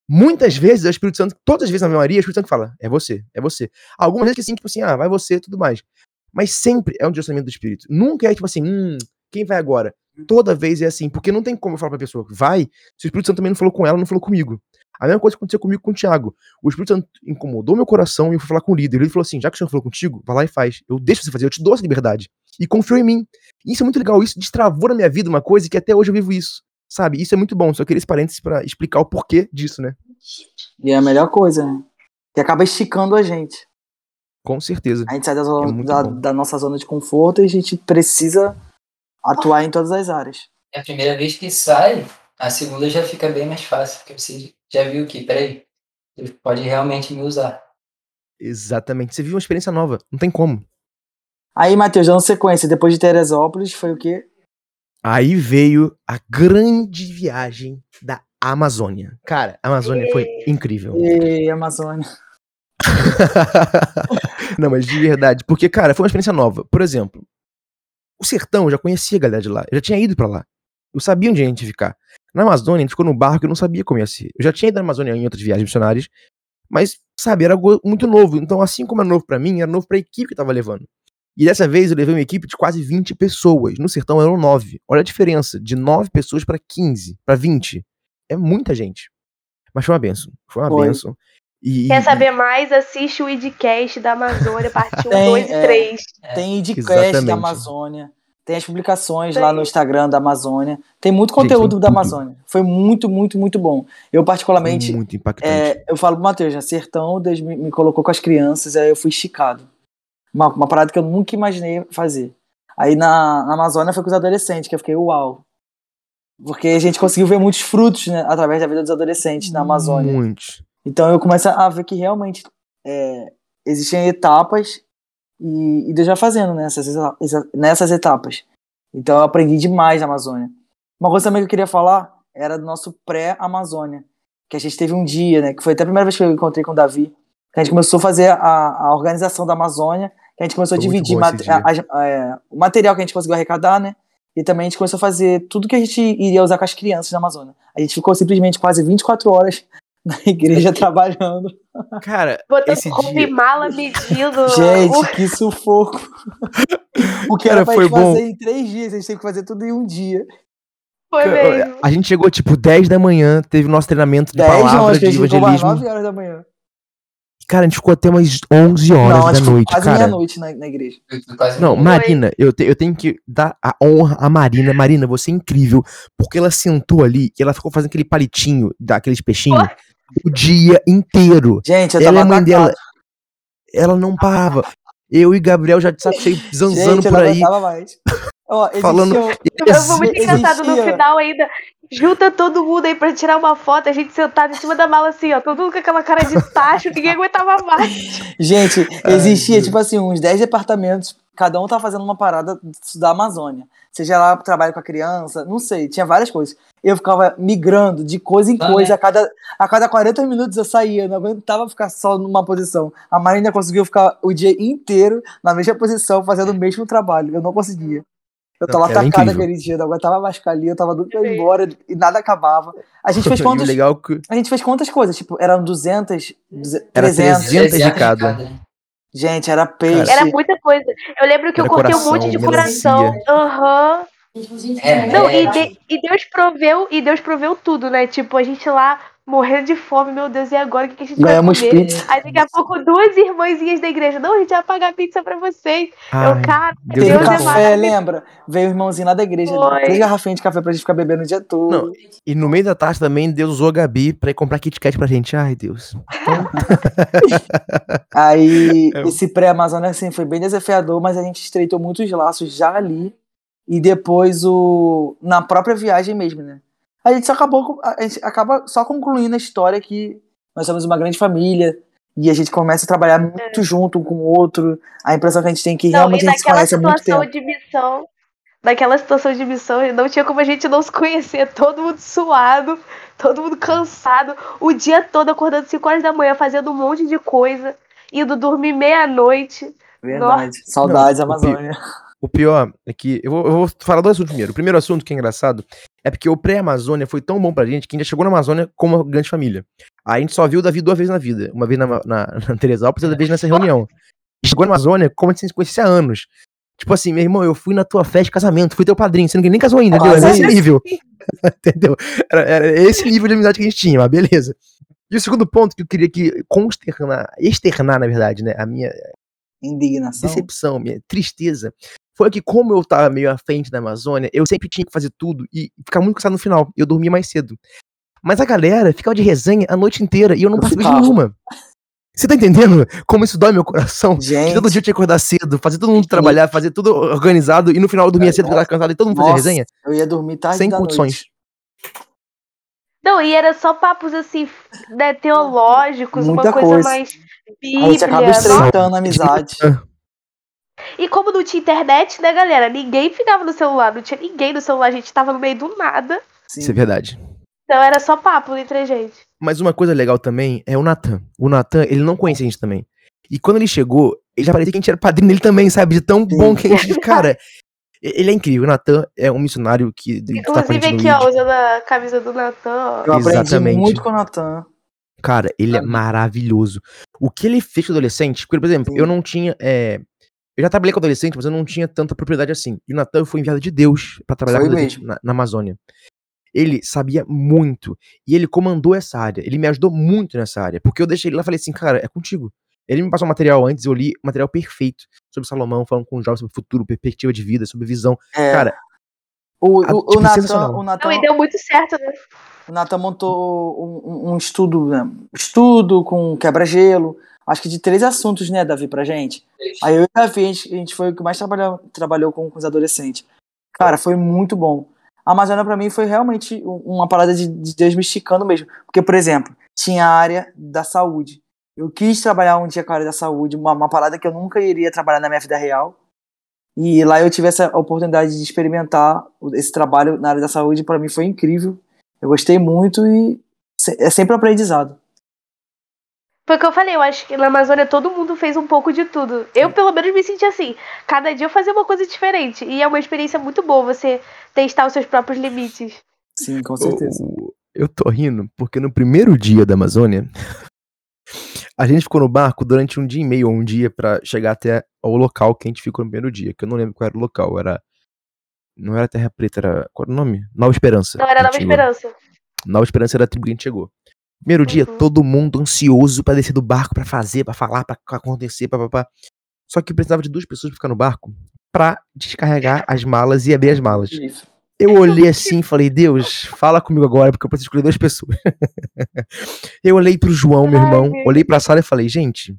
Muitas vezes o Espírito Santo, todas as vezes na maioria, o Espírito Santo fala, é você, é você. Algumas vezes que assim, tipo assim, vai você e tudo mais. Mas sempre é um direcionamento do Espírito. Nunca é tipo assim, quem vai agora? Toda vez é assim, porque não tem como eu falar pra pessoa, vai, se o Espírito Santo também não falou com ela, não falou comigo. A mesma coisa aconteceu comigo com o Thiago. O Espírito Santo incomodou meu coração e eu fui falar com o líder. Ele falou assim, já que o senhor falou contigo, vai lá e faz. Eu deixo você fazer, eu te dou essa liberdade. E confiou em mim. Isso é muito legal, isso destravou na minha vida uma coisa que até hoje eu vivo isso. Sabe, isso é muito bom. Só queria esse parênteses pra explicar o porquê disso, né? E é a melhor coisa, né? Que acaba esticando a gente. Com certeza. A gente sai da nossa zona de conforto e a gente precisa atuar em todas as áreas. É a primeira vez que sai, a segunda já fica bem mais fácil, porque você já viu que, peraí, ele pode realmente me usar. Exatamente, você viu uma experiência nova, não tem como. Aí, Matheus, dando sequência, depois de Teresópolis, foi o quê? Aí veio a grande viagem da Amazônia. Cara, a Amazônia foi incrível. Amazônia. Não, mas de verdade, porque, cara, foi uma experiência nova. Por exemplo, o sertão, eu já conhecia a galera de lá, eu já tinha ido pra lá. Eu sabia onde a gente ia ficar. Na Amazônia, a gente ficou num barco que eu não sabia como ia ser. Eu já tinha ido na Amazônia em outras viagens missionárias, mas, sabe, era muito novo. Então, assim como era novo pra mim, era novo pra equipe que eu tava levando. E dessa vez, eu levei uma equipe de quase 20 pessoas. No sertão, eram 9. Olha a diferença, de 9 pessoas pra 15, pra 20. É muita gente. Mas foi uma bênção. Foi uma bênção. Quer saber mais? Assiste o IDCast da Amazônia, parte 1, 2 e 3. Tem IDCast da Amazônia. Tem as publicações lá no Instagram da Amazônia. Tem muito conteúdo da Amazônia. Foi muito, muito, muito bom. Eu, particularmente... Muito impactante. Eu falo pro Matheus, né? Sertão, Deus me colocou com as crianças, aí eu fui esticado. Uma parada que eu nunca imaginei fazer. Aí na Amazônia foi com os adolescentes, que eu fiquei, uau. Porque a gente conseguiu ver muitos frutos, né? Através da vida dos adolescentes na Amazônia. Muitos. Então eu começo a ver que realmente existem etapas e Deus vai fazendo nessas etapas. Então eu aprendi demais na Amazônia. Uma coisa também que eu queria falar era do nosso pré-Amazônia, que a gente teve um dia, né, que foi até a primeira vez que eu encontrei com o Davi, que a gente começou a fazer a organização da Amazônia, que a gente começou a dividir o material que a gente conseguiu arrecadar, né, e também a gente começou a fazer tudo que a gente iria usar com as crianças na Amazônia. A gente ficou simplesmente quase 24 horas na igreja trabalhando. Cara, botando esse mala medindo. Gente, que sufoco. O que era pra gente fazer em 3 dias, a gente teve que fazer tudo em um dia. Foi mesmo. A gente chegou tipo 10 da manhã, teve o nosso treinamento de palavra, de evangelismo. 9 horas da manhã. Cara, a gente ficou até umas 11 horas da noite, quase cara. Quase meia-noite na igreja. Não, Marina, eu tenho que dar a honra à Marina. Marina, você é incrível, porque ela sentou ali e ela ficou fazendo aquele palitinho, daqueles peixinhos, o dia inteiro. Gente, eu tava atacado. Ela não parava. Eu e Gabriel já de saco cheio, zanzando por aí. Ó, falando. Eu fui muito engraçado no final ainda. Junta todo mundo aí pra tirar uma foto, a gente sentado em cima da mala assim, ó, todo mundo com aquela cara de tacho, ninguém aguentava mais. Gente, existia, tipo assim, uns 10 departamentos, cada um tava fazendo uma parada da Amazônia. Seja lá, trabalho com a criança, não sei, tinha várias coisas. Eu ficava migrando de coisa em coisa, a cada 40 minutos eu saía, não aguentava ficar só numa posição. A Marina conseguiu ficar o dia inteiro na mesma posição, fazendo o mesmo trabalho, eu não conseguia. Eu tava atacada aquele dia, não aguentava mais ficar ali, eu tava doido pra ir embora e nada acabava. A gente fez quantas coisas? Tipo, eram 300 de cada. Gente, era peixe. Era muita coisa. Eu lembro que eu cortei um monte de coração. Aham. Não, e Deus proveu tudo, né? Tipo, a gente lá morrendo de fome, meu Deus, e agora o que a gente vai comer? Pizza. Aí daqui a pouco 2 irmãzinhas da igreja, não, a gente vai pagar pizza pra vocês. Ai, eu, cara, Deus café, maravilhoso. Lembra? Veio o irmãozinho lá da igreja, 3 garrafinhas de café pra gente ficar bebendo o dia todo. Não, e no meio da tarde também, Deus usou a Gabi pra ir comprar Kit Kat pra gente. Ai, Deus. Aí, esse pré-Amazônia, assim, foi bem desafiador, mas a gente estreitou muitos laços já ali. E depois, na própria viagem mesmo, né? A gente acaba só concluindo a história que nós somos uma grande família e a gente começa a trabalhar muito junto um com o outro. A impressão que a gente tem que realmente a gente se conhece há muito tempo. Naquela situação de missão, não tinha como a gente não se conhecer. Todo mundo suado, todo mundo cansado, o dia todo acordando 5 horas da manhã, fazendo um monte de coisa, indo dormir meia-noite. Verdade. Nossa. Saudades, Amazônia. O pior é que... Eu vou falar 2 assuntos primeiro. O primeiro assunto, que é engraçado, é porque o pré-Amazônia foi tão bom pra gente que a gente chegou na Amazônia como uma grande família. A gente só viu o Davi 2 vezes na vida. Uma vez na Teresópolis e outra vez nessa reunião. Chegou na Amazônia como a gente se conhecia há anos. Tipo assim, meu irmão, eu fui na tua festa de casamento, fui teu padrinho, sendo que nem casou ainda, entendeu? Era esse nível. Entendeu? Era esse nível de amizade que a gente tinha, mas beleza. E o segundo ponto que eu queria externar, na verdade, né, a minha... indignação. Decepção, minha tristeza. Foi que, como eu tava meio à frente da Amazônia, eu sempre tinha que fazer tudo e ficar muito cansado no final. Eu dormia mais cedo. Mas a galera ficava de resenha a noite inteira e eu não participei de nenhuma. Você tá entendendo como isso dói meu coração? Gente. Todo dia eu tinha que acordar cedo, fazer todo mundo trabalhar, fazer tudo organizado e no final eu dormia cedo, ficava cansado e todo mundo fazia resenha. Eu ia dormir tarde sem condições. Não, e era só papos assim, né, teológicos, muita uma coisa mais bíblica. Você acaba estreitando a amizade. E como não tinha internet, né, galera? Ninguém ficava no celular, não tinha ninguém no celular, a gente tava no meio do nada. Sim. Isso é verdade. Então era só papo entre a gente. Mas uma coisa legal também é o Natan. O Natan, ele não conhecia a gente também. E quando ele chegou, ele já parecia que a gente era padrinho dele também, sabe? De tão bom que a gente... Cara, ele é incrível. O Natan é um missionário que... Inclusive aqui, ó, usando a camisa do Natan. Eu aprendi muito com o Natan. Cara, ele é maravilhoso. O que ele fez com o adolescente... Porque, por exemplo, eu não tinha... Eu já trabalhei com adolescente, mas eu não tinha tanta propriedade assim. E o Natan foi enviado de Deus pra trabalhar com adolescente na Amazônia. Ele sabia muito. E ele comandou essa área. Ele me ajudou muito nessa área. Porque eu deixei ele lá e falei assim, cara, é contigo. Ele me passou um material antes, eu li um material perfeito. Sobre Salomão, falando com o jovem, sobre futuro, perspectiva de vida, sobre visão. Cara, tipo, o Natan... Não, e deu muito certo, né? O Natan montou um estudo, né? Estudo com quebra-gelo. Acho que de 3 assuntos, né, Davi, pra gente? Aí eu e o Davi, a gente foi o que mais trabalhou com os adolescentes. Cara, foi muito bom. A Amazônia, pra mim, foi realmente uma parada de Deus me esticando mesmo. Porque, por exemplo, tinha a área da saúde. Eu quis trabalhar um dia com a área da saúde, uma parada que eu nunca iria trabalhar na minha vida real. E lá eu tive essa oportunidade de experimentar esse trabalho na área da saúde. Para mim foi incrível. Eu gostei muito e é sempre um aprendizado. Foi o que eu falei, eu acho que na Amazônia todo mundo fez um pouco de tudo. Eu, pelo menos, me senti assim. Cada dia eu fazia uma coisa diferente. E é uma experiência muito boa você testar os seus próprios limites. Sim, com certeza. Eu tô rindo porque no primeiro dia da Amazônia, a gente ficou no barco durante um dia e meio ou um dia pra chegar até ao local que a gente ficou no primeiro dia. Que eu não lembro qual era o local. Era... Não era Terra Preta, era... Qual era o nome? Nova Esperança. Não, era Nova Esperança. Nova Esperança era a tribo que a gente chegou. Primeiro dia, todo mundo ansioso pra descer do barco, pra fazer, pra falar, pra acontecer, papapá. Só que precisava de duas pessoas pra ficar no barco pra descarregar as malas e abrir as malas. Isso. Eu olhei assim e falei, Deus, fala comigo agora, porque eu preciso escolher duas pessoas. Eu olhei pro João, meu irmão, olhei pra Sara e falei, gente,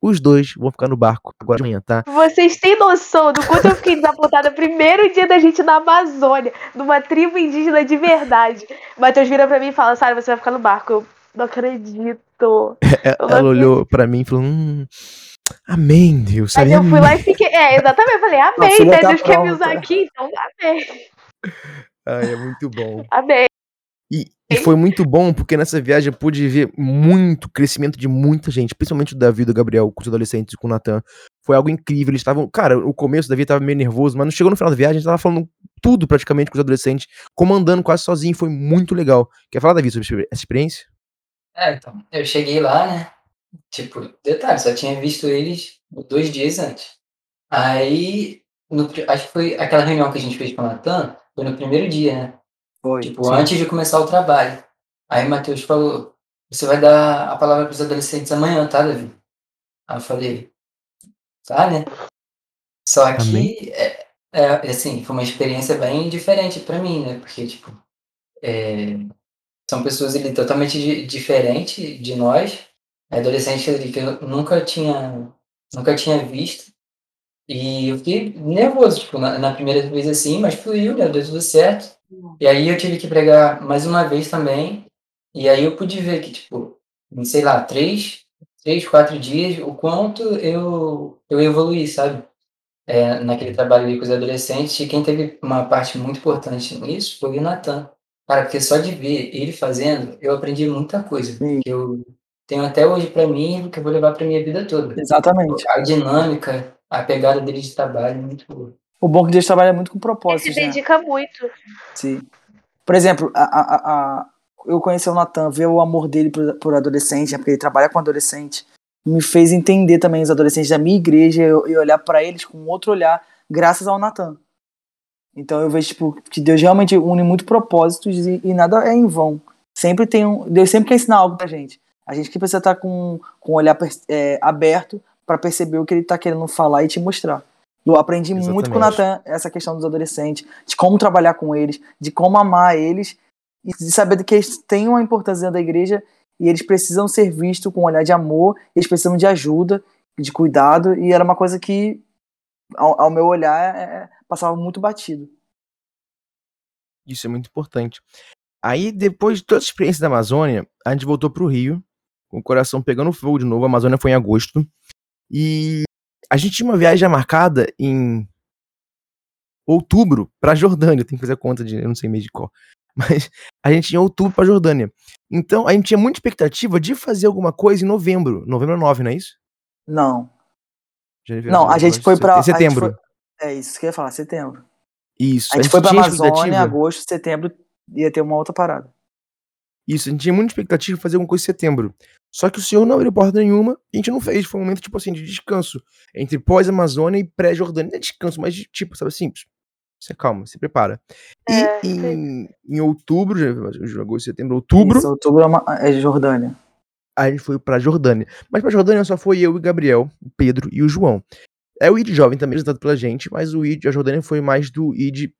os dois vão ficar no barco agora de manhã, tá? Vocês têm noção do quanto eu fiquei desapontada primeiro dia da gente na Amazônia, numa tribo indígena de verdade. Matheus vira pra mim e fala, Sara, você vai ficar no barco. Eu não acredito. Ela olhou pra mim e falou, amém, Deus. Mas eu fui lá e fiquei, exatamente, eu falei, amém, né? Deus quer me usar aqui, então amém. Ai, é muito bom. Amei. E foi muito bom, porque nessa viagem eu pude ver muito crescimento de muita gente, principalmente o Davi e do Gabriel, com os adolescentes e com o Natan. Foi algo incrível. Eles estavam, cara, o começo do Davi tava meio nervoso, mas não chegou no final da viagem, a gente tava falando tudo praticamente com os adolescentes, comandando quase sozinho. Foi muito legal. Quer falar, Davi, sobre essa experiência? Então, eu cheguei lá, né? Tipo, detalhe, só tinha visto eles 2 dias antes. Aí, acho que foi aquela reunião que a gente fez com o Natan. Foi no primeiro dia, né? Foi. Tipo, sim. Antes de começar o trabalho. Aí o Matheus falou, você vai dar a palavra para os adolescentes amanhã, tá, Davi? Aí eu falei, tá, né? Só que, assim, foi uma experiência bem diferente para mim, né? Porque, tipo, são pessoas ali totalmente diferentes de nós. Adolescentes ali que eu nunca tinha visto. E eu fiquei nervoso, tipo, na primeira vez assim, mas fluiu, né? Deu tudo certo. E aí eu tive que pregar mais uma vez também. E aí eu pude ver que, tipo, em, sei lá, 3, 4 dias, o quanto eu evoluí, sabe? Naquele trabalho ali com os adolescentes. E quem teve uma parte muito importante nisso foi o Natan. Cara, porque só de ver ele fazendo, eu aprendi muita coisa. Que eu tenho até hoje pra mim, que eu vou levar pra minha vida toda. Exatamente. A dinâmica... A pegada dele de trabalho é muito boa. O bom que eles trabalham muito com propósito. Ele se dedica, né? Muito. Sim. Por exemplo, eu conheci o Natan, ver o amor dele por adolescente, né, porque ele trabalha com adolescente, me fez entender também os adolescentes da minha igreja e olhar pra eles com outro olhar, graças ao Natan. Então eu vejo, tipo, que Deus realmente une muito propósitos e nada é em vão. Sempre tem Deus sempre quer ensinar algo pra gente. A gente que precisa estar com o olhar aberto pra perceber o que ele tá querendo falar e te mostrar. Eu aprendi exatamente. Muito com o Natan essa questão dos adolescentes, de como trabalhar com eles, de como amar eles e de saber que eles têm uma importância dentro da igreja e eles precisam ser vistos com um olhar de amor, eles precisam de ajuda, de cuidado, e era uma coisa que, ao meu olhar, passava muito batido. Isso é muito importante. Aí, depois de toda a experiência da Amazônia, a gente voltou pro Rio, com o coração pegando fogo de novo. A Amazônia foi em agosto. E a gente tinha uma viagem marcada em outubro pra Jordânia. Tem que fazer a conta eu não sei mês de qual. Mas a gente tinha outubro pra Jordânia. Então a gente tinha muita expectativa de fazer alguma coisa em novembro. Novembro é 9, não é isso? Não. Não, a gente foi pra... Setembro. É isso que eu ia falar, setembro. Isso. A gente foi pra Amazônia, agosto, setembro, ia ter uma outra parada. Isso, a gente tinha muita expectativa de fazer alguma coisa em setembro. Só que o senhor não abriu porta nenhuma e a gente não fez. Foi um momento, tipo assim, de descanso. Entre pós-Amazônia e pré-Jordânia. Não é descanso, mas, tipo, sabe assim? Você calma, se prepara. E em outubro, agosto, setembro, outubro... Isso, outubro é Jordânia. A gente foi pra Jordânia. Mas pra Jordânia só foi eu e o Gabriel, o Pedro e o João. É o ID Jovem também, apresentado pela gente, mas o ID, a Jordânia foi mais do ID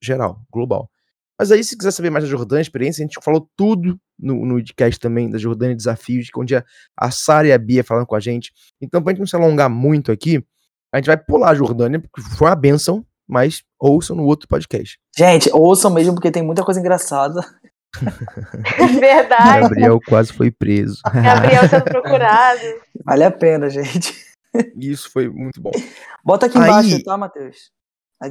geral, global. Mas aí, se quiser saber mais da Jordânia, a experiência, a gente falou tudo no IDCast também, da Jordânia Desafios, onde a Sara e a Bia falaram com a gente. Então, pra gente não se alongar muito aqui, a gente vai pular a Jordânia, porque foi uma bênção, mas ouçam no outro podcast. Gente, ouçam mesmo, porque tem muita coisa engraçada. Verdade. Gabriel quase foi preso. Gabriel sendo procurado. Vale a pena, gente. Isso foi muito bom. Bota aqui embaixo, aí, tá, Matheus?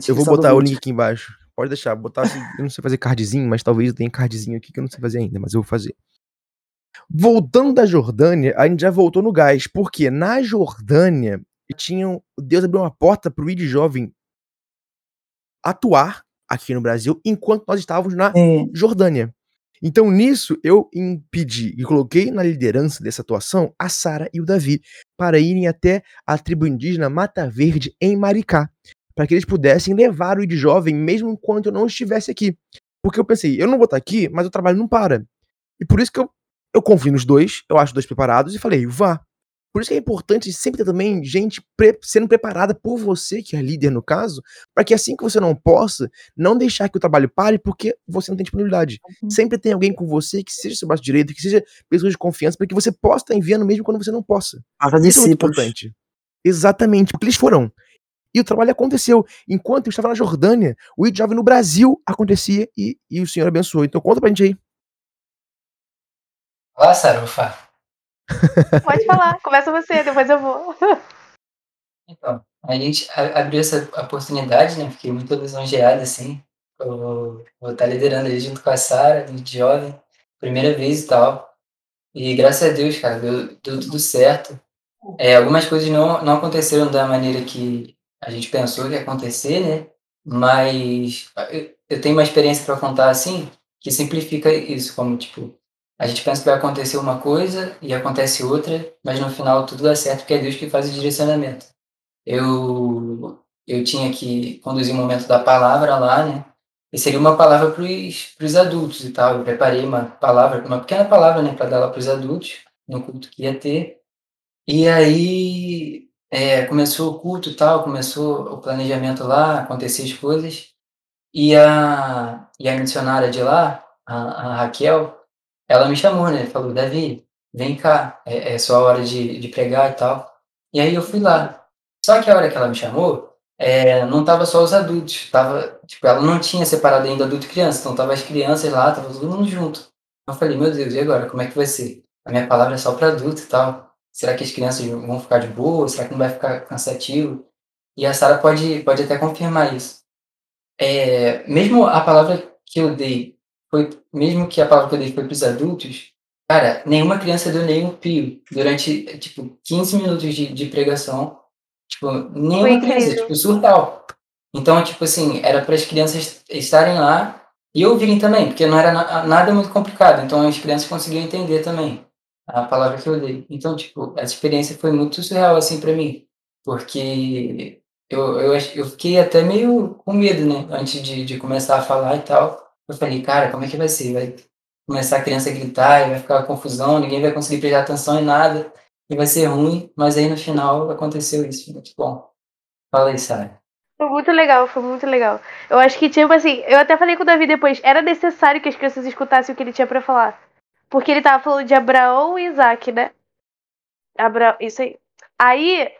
Eu vou botar o link aqui embaixo. Pode deixar, botar assim, eu não sei fazer cardzinho, mas talvez eu tenha cardzinho aqui que eu não sei fazer ainda, mas eu vou fazer. Voltando da Jordânia, a gente já voltou no gás, porque na Jordânia tinham, Deus abriu uma porta pro ID Jovem atuar aqui no Brasil enquanto nós estávamos na Jordânia. Então nisso eu impedi e coloquei na liderança dessa atuação a Sara e o Davi para irem até a tribo indígena Mata Verde em Maricá, para que eles pudessem levar o ID Jovem mesmo enquanto eu não estivesse aqui. Porque eu pensei, eu não vou estar aqui, mas o trabalho não para. E por isso que eu confio nos dois, eu acho os dois preparados e falei, vá. Por isso que é importante sempre ter também gente sendo preparada por você, que é líder no caso, para que assim que você não possa, não deixar que o trabalho pare porque você não tem disponibilidade. Uhum. Sempre tem alguém com você que seja seu braço direito, que seja pessoa de confiança, para que você possa estar enviando mesmo quando você não possa. Isso é muito importante. Exatamente, porque eles foram. E o trabalho aconteceu. Enquanto eu estava na Jordânia, o ID Jovem no Brasil acontecia e o Senhor abençoou. Então conta pra gente aí. Olá, Sarufa. Pode falar, começa você, depois eu vou. Então, a gente abriu essa oportunidade, né? Fiquei muito lisonjeado, assim. Eu vou estar liderando ali junto com a Sara, do ID Jovem, primeira vez e tal. E graças a Deus, cara, deu tudo certo. Algumas coisas não aconteceram da maneira que a gente pensou que ia acontecer, né? Mas eu tenho uma experiência para contar, assim, que simplifica isso, como, tipo, a gente pensa que vai acontecer uma coisa e acontece outra, mas no final tudo dá certo, porque é Deus que faz o direcionamento. Eu tinha que conduzir o momento da palavra lá, né? E seria uma palavra para os adultos e tal. Eu preparei uma pequena palavra, né, para dar lá para os adultos, no culto que ia ter. E aí começou o culto e tal, começou o planejamento lá, aconteciam as coisas. E a missionária de lá, a Raquel, ela me chamou, né? Falou, Davi, vem cá, é só a hora de pregar e tal. E aí eu fui lá. Só que a hora que ela me chamou, não tava só os adultos. Tava, tipo, ela não tinha separado ainda adulto e criança. Então tava as crianças lá, tava todo mundo junto. Eu falei, meu Deus, e agora? Como é que vai ser? A minha palavra é só para adulto e tal. Será que as crianças vão ficar de boa? Será que não vai ficar cansativo? E a Sara pode até confirmar isso. Mesmo a palavra que eu dei, mesmo que a palavra que eu dei foi para os adultos, cara, nenhuma criança deu nenhum pio durante, tipo, 15 minutos de pregação. Tipo, nenhuma criança, tipo, surtal. Então, tipo assim, era para as crianças estarem lá e ouvirem também, porque não era nada muito complicado. Então, as crianças conseguiam entender também a palavra que eu dei. Então, tipo, essa experiência foi muito surreal, assim, para mim. Porque eu fiquei até meio com medo, né? Antes de começar a falar e tal. Eu falei, cara, como é que vai ser? Vai começar a criança a gritar e vai ficar uma confusão, ninguém vai conseguir prestar atenção em nada e vai ser ruim, mas aí no final aconteceu isso. Muito bom. Fala aí, Sara. Foi muito legal. Eu acho que, tipo assim, eu até falei com o Davi depois, era necessário que as crianças escutassem o que ele tinha pra falar. Porque ele tava falando de Abraão e Isaac, né? Isso aí. Aí,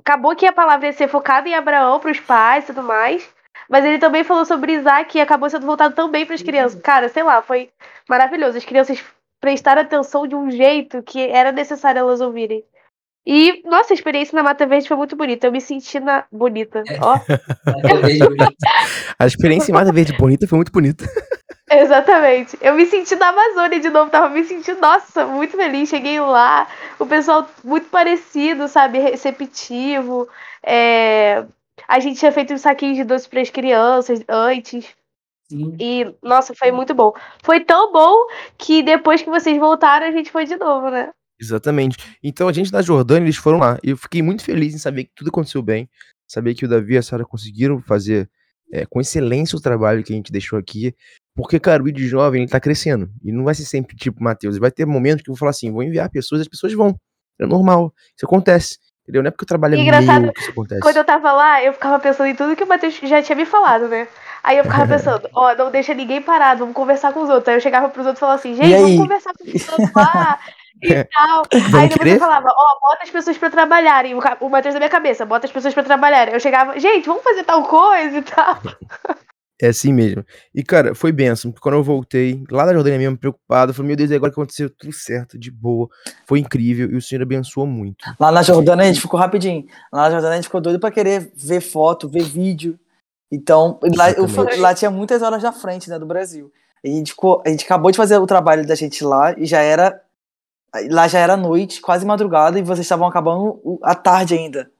acabou que a palavra ia ser focada em Abraão pros pais e tudo mais. Mas ele também falou sobre Isaac e acabou sendo voltado também para as crianças. Cara, sei lá, foi maravilhoso. As crianças prestaram atenção de um jeito que era necessário elas ouvirem. E, nossa, a experiência na Mata Verde foi muito bonita. Eu me senti na bonita, ó. A experiência em Mata Verde Bonita foi muito bonita. Exatamente. Eu me senti na Amazônia de novo. Tava me sentindo, nossa, muito feliz. Cheguei lá, o pessoal muito parecido, sabe? Receptivo, A gente tinha feito um saquinho de doce para as crianças antes. Sim. E, nossa, foi muito bom. Foi tão bom que depois que vocês voltaram, a gente foi de novo, né? Exatamente. Então, a gente da Jordânia, eles foram lá. E eu fiquei muito feliz em saber que tudo aconteceu bem. Saber que o Davi e a Sara conseguiram fazer com excelência o trabalho que a gente deixou aqui. Porque, cara, o ID Jovem, ele tá crescendo. E não vai ser sempre tipo Matheus. Vai ter momentos que eu vou falar assim, vou enviar pessoas e as pessoas vão. É normal. Isso acontece. Entendeu? Não é porque eu trabalho meio que isso acontece. Quando eu tava lá, eu ficava pensando em tudo que o Matheus já tinha me falado, né? Aí eu ficava pensando, não deixa ninguém parado, vamos conversar com os outros. Aí eu chegava pros outros e falava assim, gente, vamos conversar com os outros lá e tal. Aí depois eu falava, bota as pessoas pra trabalharem. O Matheus na minha cabeça, bota as pessoas pra trabalharem. Eu chegava, gente, vamos fazer tal coisa e tal. É assim mesmo. E, cara, foi bênção, porque quando eu voltei, lá da Jordânia mesmo, preocupado, eu falei, meu Deus, e agora que aconteceu tudo certo, de boa, foi incrível, e o Senhor abençoou muito. Lá na Jordânia a gente ficou rapidinho, lá na Jordânia a gente ficou doido pra querer ver foto, ver vídeo, então, lá tinha muitas horas da frente, né, do Brasil, e a gente acabou de fazer o trabalho da gente lá, e já era noite, quase madrugada, e vocês estavam acabando a tarde ainda.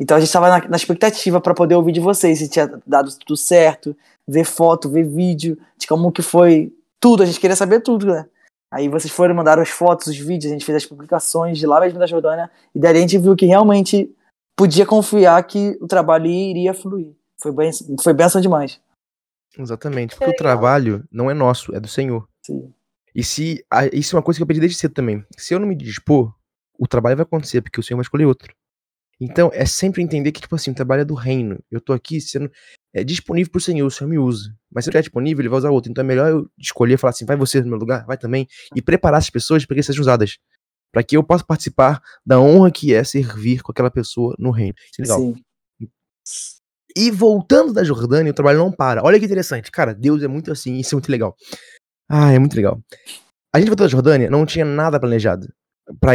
Então a gente estava na expectativa para poder ouvir de vocês, se tinha dado tudo certo, ver foto, ver vídeo, de como que foi tudo, a gente queria saber tudo, né? Aí vocês foram, mandaram as fotos, os vídeos, a gente fez as publicações de lá mesmo da Jordânia, e daí a gente viu que realmente podia confiar que o trabalho iria fluir. Foi bênção demais. Exatamente, porque o trabalho não é nosso, é do Senhor. Sim. E isso é uma coisa que eu pedi desde cedo também, se eu não me dispor, o trabalho vai acontecer, porque o Senhor vai escolher outro. Então, é sempre entender que, tipo assim, o trabalho é do reino. Eu tô aqui sendo disponível pro Senhor, o Senhor me usa. Mas se eu estiver disponível, ele vai usar outro. Então é melhor eu escolher, falar assim, vai você no meu lugar, vai também. E preparar as pessoas para que sejam usadas. Para que eu possa participar da honra que é servir com aquela pessoa no reino. Isso é legal. Sim. E voltando da Jordânia, o trabalho não para. Olha que interessante. Cara, Deus é muito assim, isso é muito legal. Ah, é muito legal. A gente voltou da Jordânia, não tinha nada planejado. Pra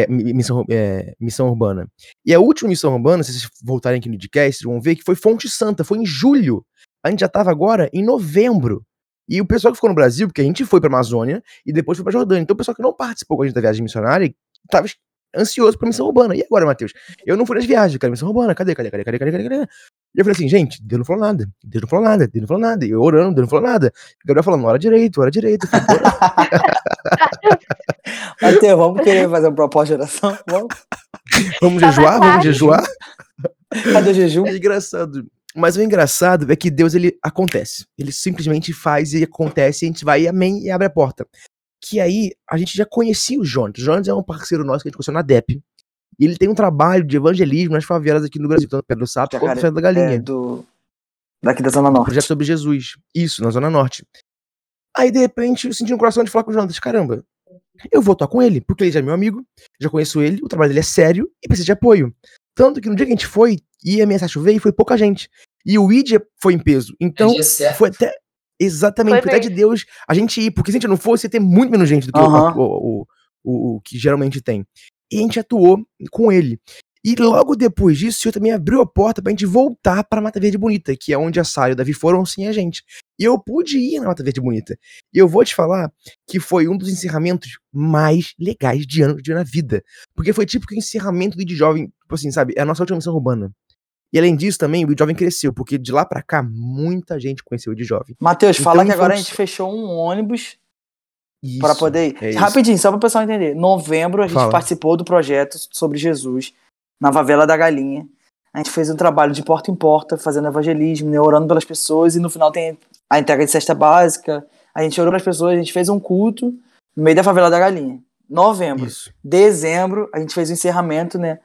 missão urbana. E a última missão urbana, se vocês voltarem aqui no IDCast, vão ver que foi Fonte Santa, foi em julho. A gente já tava agora em novembro. E o pessoal que ficou no Brasil, porque a gente foi pra Amazônia e depois foi pra Jordânia. Então o pessoal que não participou com a gente da viagem missionária tava ansioso pra missão urbana. E agora, Matheus? Eu não fui nas viagens, cara, missão urbana, cadê? E eu falei assim, gente, Deus não falou nada. E eu orando, Deus não falou nada. Gabriel falando, ora direito. Matheus, vamos querer fazer um propósito de oração? Vamos jejuar? Cadê o jejum? É engraçado. Mas o engraçado é que Deus, ele acontece. Ele simplesmente faz e acontece, e a gente vai e amém e abre a porta. Que aí, a gente já conhecia o Jones. O Jones é um parceiro nosso que a gente conheceu na DEP. E ele tem um trabalho de evangelismo nas favelas aqui no Brasil, tanto Pedro Sapo quanto Fé da Galinha. Daqui da Zona Norte. Um projeto sobre Jesus. Isso, na Zona Norte. Aí, de repente, eu senti no coração de falar com o Jonas, caramba, eu vou tocar com ele, porque ele já é meu amigo, já conheço ele, o trabalho dele é sério e precisa de apoio. Tanto que no dia que a gente foi, e a minha mensagem veio, foi pouca gente. E o ID foi em peso. Então, foi até... Exatamente, foi até de Deus a gente ir, porque se a gente não fosse, ia ter muito menos gente do que o que geralmente tem. E a gente atuou com ele. E logo depois disso, o Senhor também abriu a porta pra gente voltar pra Mata Verde Bonita, que é onde a Sara e o Davi foram sem a gente. E eu pude ir na Mata Verde Bonita. E eu vou te falar que foi um dos encerramentos mais legais de ano na vida. Porque foi tipo que o encerramento do ID Jovem, tipo assim, sabe? É a nossa última missão urbana. E além disso também, o ID Jovem cresceu, porque de lá pra cá, muita gente conheceu o ID Jovem. Matheus, então, fala que agora a gente fechou um ônibus... Isso, pra poder ir. Rapidinho, só pro pessoal entender. Novembro a gente participou do projeto sobre Jesus na favela da Galinha. A gente fez um trabalho de porta em porta, fazendo evangelismo, né, orando pelas pessoas, e no final tem a entrega de cesta básica. A gente orou pelas pessoas, a gente fez um culto no meio da favela da Galinha. Novembro. Isso. Dezembro a gente fez o encerramento, né,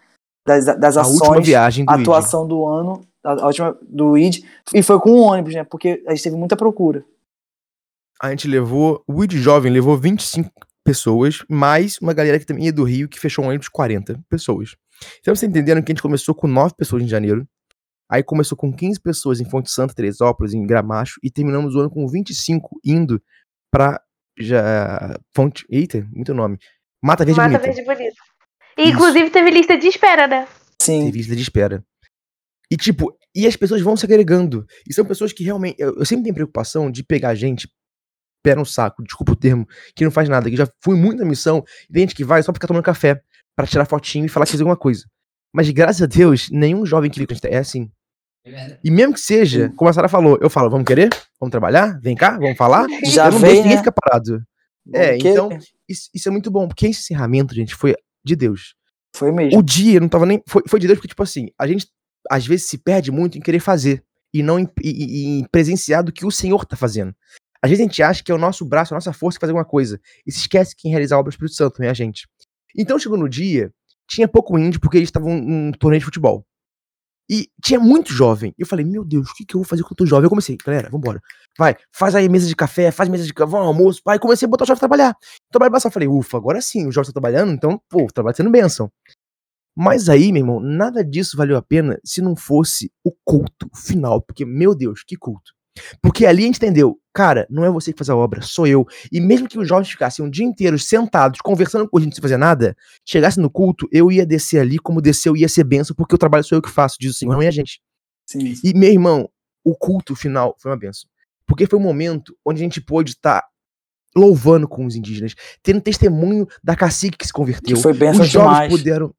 das ações, a atuação do ano, a última do ID, e foi com um ônibus, né, porque a gente teve muita procura. A gente o ID Jovem levou 25 pessoas, mais uma galera que também ia do Rio, que fechou um ônibus de 40 pessoas. Então vocês entenderam que a gente começou com 9 pessoas em janeiro, aí começou com 15 pessoas em Fonte Santa, Teresópolis, em Gramacho, e terminamos o ano com 25 indo pra Mata Verde Bonita. E, inclusive, teve lista de espera, né? Sim. Teve lista de espera. E tipo, e as pessoas vão se agregando. E são pessoas que realmente, eu sempre tenho preocupação de pegar gente pé no saco, desculpa o termo, que não faz nada, que já fui muito na missão, e tem gente que vai só pra ficar tomando café, pra tirar fotinho e falar que fez alguma coisa. Mas graças a Deus, nenhum jovem que é assim. E mesmo que seja, como a Sara falou, eu falo, vamos querer? Vamos trabalhar? Vem cá? Vamos falar? Já eu não vejo, né? Ninguém fica parado. Então, isso é muito bom, porque esse encerramento, gente, foi de Deus. Foi mesmo. O dia, não tava nem... Foi de Deus, porque, tipo assim, a gente, às vezes, se perde muito em querer fazer, e não em presenciar do que o Senhor tá fazendo. Às vezes a gente acha que é o nosso braço, a nossa força que faz alguma coisa. E se esquece que quem realiza a obra do Espírito Santo, né, a gente? Então chegou no dia, tinha pouco índio, porque eles estavam num torneio de futebol. E tinha muito jovem. Eu falei, meu Deus, o que eu vou fazer com tanto jovem? Eu comecei, galera, vambora. Vai, faz aí mesa de café, faz mesa de café, vamos ao almoço. Aí comecei a botar o jovem pra trabalhar. Trabalho passado, falei, ufa, agora sim, o jovem tá trabalhando, então, pô, o trabalho tá sendo bênção. Mas aí, meu irmão, nada disso valeu a pena se não fosse o culto final. Porque, meu Deus, que culto. Porque ali a gente entendeu, cara, não é você que faz a obra, sou eu. E mesmo que os jovens ficassem um dia inteiro sentados, conversando com a gente sem fazer nada, chegasse no culto, eu ia descer ali como desceu, ia ser bênção, porque o trabalho sou eu que faço, diz o Senhor, não é a gente. Sim. E, meu irmão, o culto final foi uma bênção. Porque foi um momento onde a gente pôde estar louvando com os indígenas, tendo testemunho da cacique que se converteu. Foi bênção os jovens demais.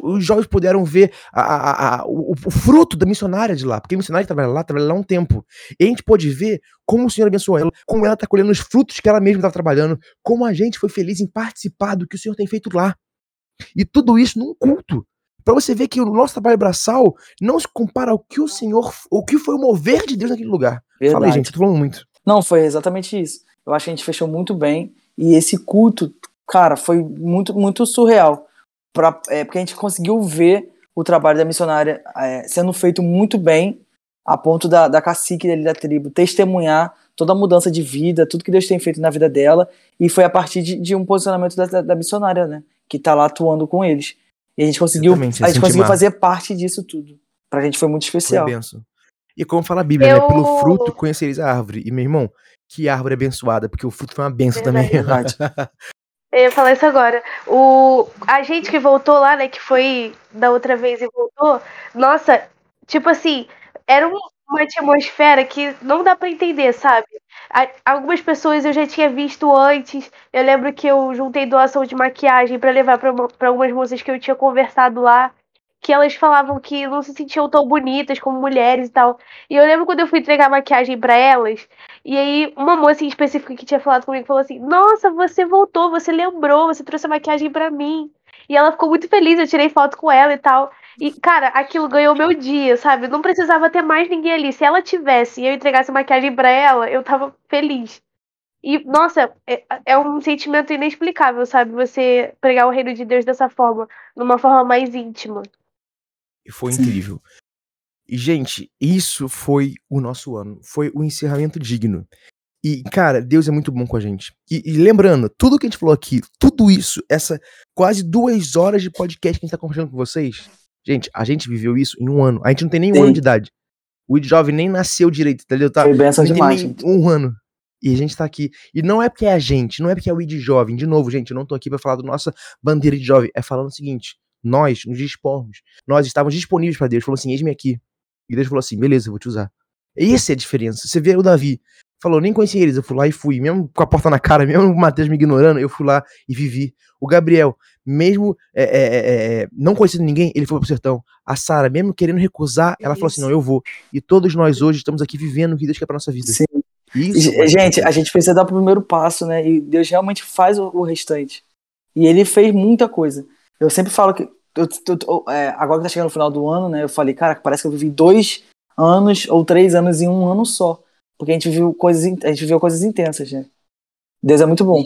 Os jovens puderam ver o fruto da missionária de lá, porque a missionária trabalha lá um tempo. E a gente pôde ver como o Senhor abençoou ela, como ela está colhendo os frutos que ela mesma estava trabalhando, como a gente foi feliz em participar do que o Senhor tem feito lá. E tudo isso num culto. Para você ver que o nosso trabalho braçal não se compara ao que o Senhor, o que foi o mover de Deus naquele lugar. Verdade. Fala aí, gente, eu tô falando muito. Não, foi exatamente isso. Eu acho que a gente fechou muito bem. E esse culto, cara, foi muito, muito surreal. Porque a gente conseguiu ver o trabalho da missionária sendo feito muito bem, a ponto da cacique dele da tribo testemunhar toda a mudança de vida, tudo que Deus tem feito na vida dela, e foi a partir de um posicionamento da missionária, né, que tá lá atuando com eles. E a gente conseguiu fazer parte disso tudo. Pra gente foi muito especial. Foi e como fala a Bíblia, né, pelo fruto conhecereis a árvore. E, meu irmão, que árvore abençoada, porque o fruto foi uma bênção também. Verdade. Eu ia falar isso agora. A gente que voltou lá, né, que foi da outra vez e voltou, nossa, tipo assim, era uma atmosfera que não dá pra entender, sabe? Algumas pessoas eu já tinha visto antes, eu lembro que eu juntei doação de maquiagem pra levar pra algumas moças que eu tinha conversado lá, que elas falavam que não se sentiam tão bonitas como mulheres e tal. E eu lembro quando eu fui entregar maquiagem pra elas, e aí uma moça em específico que tinha falado comigo falou assim, nossa, você voltou, você lembrou, você trouxe a maquiagem pra mim. E ela ficou muito feliz, eu tirei foto com ela e tal. E, cara, aquilo ganhou meu dia, sabe? Não precisava ter mais ninguém ali. Se ela tivesse e eu entregasse maquiagem pra ela, eu tava feliz. E, nossa, é um sentimento inexplicável, sabe? Você pregar o reino de Deus dessa forma, numa forma mais íntima. Foi incrível. E, gente, isso foi o nosso ano. Foi um encerramento digno. E, cara, Deus é muito bom com a gente. E lembrando, tudo que a gente falou aqui, tudo isso, essa quase 2 horas de podcast que a gente tá compartilhando com vocês, gente, a gente viveu isso em um ano. A gente não tem nem um ano de idade. O ID Jovem nem nasceu direito, entendeu? Tá? Foi bênção demais. Um ano. E a gente tá aqui. E não é porque é a gente, não é porque é o ID Jovem. De novo, gente, eu não tô aqui pra falar da nossa bandeira de jovem. É falando o seguinte, nós nos dispomos. Nós estávamos disponíveis pra Deus. Falou assim, eis-me aqui. E Deus falou assim, beleza, eu vou te usar. E essa é a diferença. Você vê o Davi. Falou, nem conheci eles, eu fui lá e fui, mesmo com a porta na cara, mesmo o Matheus me ignorando, eu fui lá e vivi. O Gabriel, mesmo não conhecendo ninguém, ele foi pro sertão. A Sara, mesmo querendo recusar, ela falou assim, não, eu vou. E todos nós hoje estamos aqui vivendo o que Deus quer pra nossa vida. Sim. Isso, gente, a gente precisa dar o primeiro passo, né, e Deus realmente faz o restante. E ele fez muita coisa. Eu sempre falo que, agora que tá chegando no final do ano, né, eu falei, cara, parece que eu vivi 2 anos ou 3 anos em um ano só. Porque a gente viu coisas intensas, né? Deus é muito bom.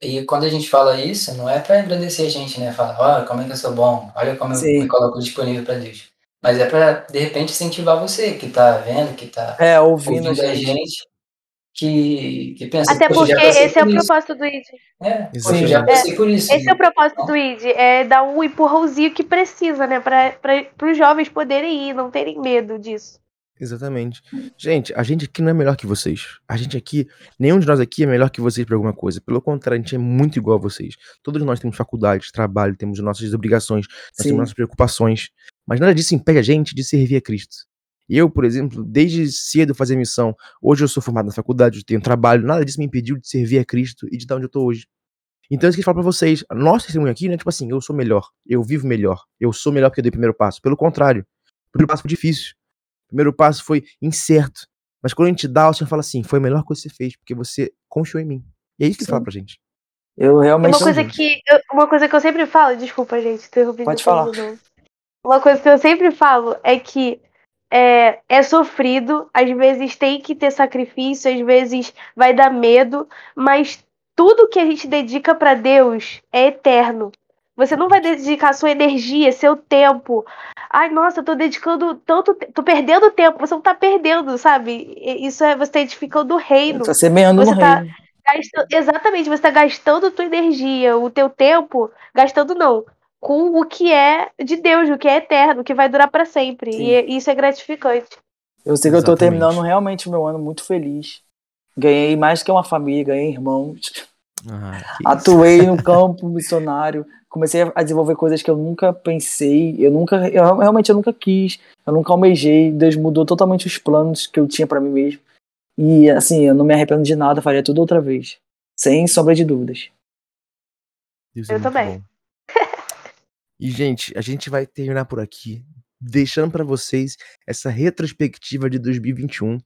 E quando a gente fala isso, não é para agradecer a gente, né? Falar, olha como é que eu sou bom, olha como eu me coloco disponível para Deus. Mas é para, de repente, incentivar você que tá vendo, que tá ouvindo a gente que pensa... Até porque esse é o propósito do ID. Hoje eu já passei por isso. Esse é o propósito do ID, é dar um empurrãozinho que precisa, né? Para os jovens poderem ir, não terem medo disso. Exatamente. Gente, a gente aqui não é melhor que vocês. A gente aqui, nenhum de nós aqui é melhor que vocês pra alguma coisa. Pelo contrário, a gente é muito igual a vocês. Todos nós temos faculdades, trabalho, temos nossas obrigações, nós temos nossas preocupações. Mas nada disso impede a gente de servir a Cristo. Eu, por exemplo, desde cedo fazer missão. Hoje eu sou formado na faculdade, eu tenho trabalho. Nada disso me impediu de servir a Cristo e de estar onde eu tô hoje. Então, isso que eu falo pra vocês. Nosso testemunho aqui não é tipo assim, eu sou melhor, eu vivo melhor, eu sou melhor porque eu dei o primeiro passo. Pelo contrário, o primeiro passo foi difícil. O primeiro passo foi incerto. Mas quando a gente dá, o Senhor fala assim, foi a melhor coisa que você fez, porque você confiou em mim. E é isso que ele fala pra gente. Eu realmente... Uma coisa que eu sempre falo, desculpa, gente, interrompi. Pode falar. Uma coisa que eu sempre falo é que é sofrido, às vezes tem que ter sacrifício, às vezes vai dar medo, mas tudo que a gente dedica pra Deus é eterno. Você não vai dedicar sua energia, seu tempo. Ai, nossa, eu tô dedicando tanto... Tô perdendo tempo. Você não tá perdendo, sabe? Isso é você tá edificando o reino. Tá semeando no reino. Exatamente, você tá gastando tua energia, o teu tempo, gastando não, com o que é de Deus, o que é eterno, o que vai durar pra sempre. Sim. E isso é gratificante. Eu sei que eu tô terminando realmente o meu ano muito feliz. Ganhei mais que uma família, ganhei irmãos. Atuei no campo missionário. Comecei a desenvolver coisas que eu nunca pensei. Eu nunca quis. Eu nunca almejei. Deus mudou totalmente os planos que eu tinha pra mim mesmo. E assim, eu não me arrependo de nada. Faria tudo outra vez. Sem sombra de dúvidas. Deus, eu também. E gente, a gente vai terminar por aqui, deixando pra vocês essa retrospectiva de 2021,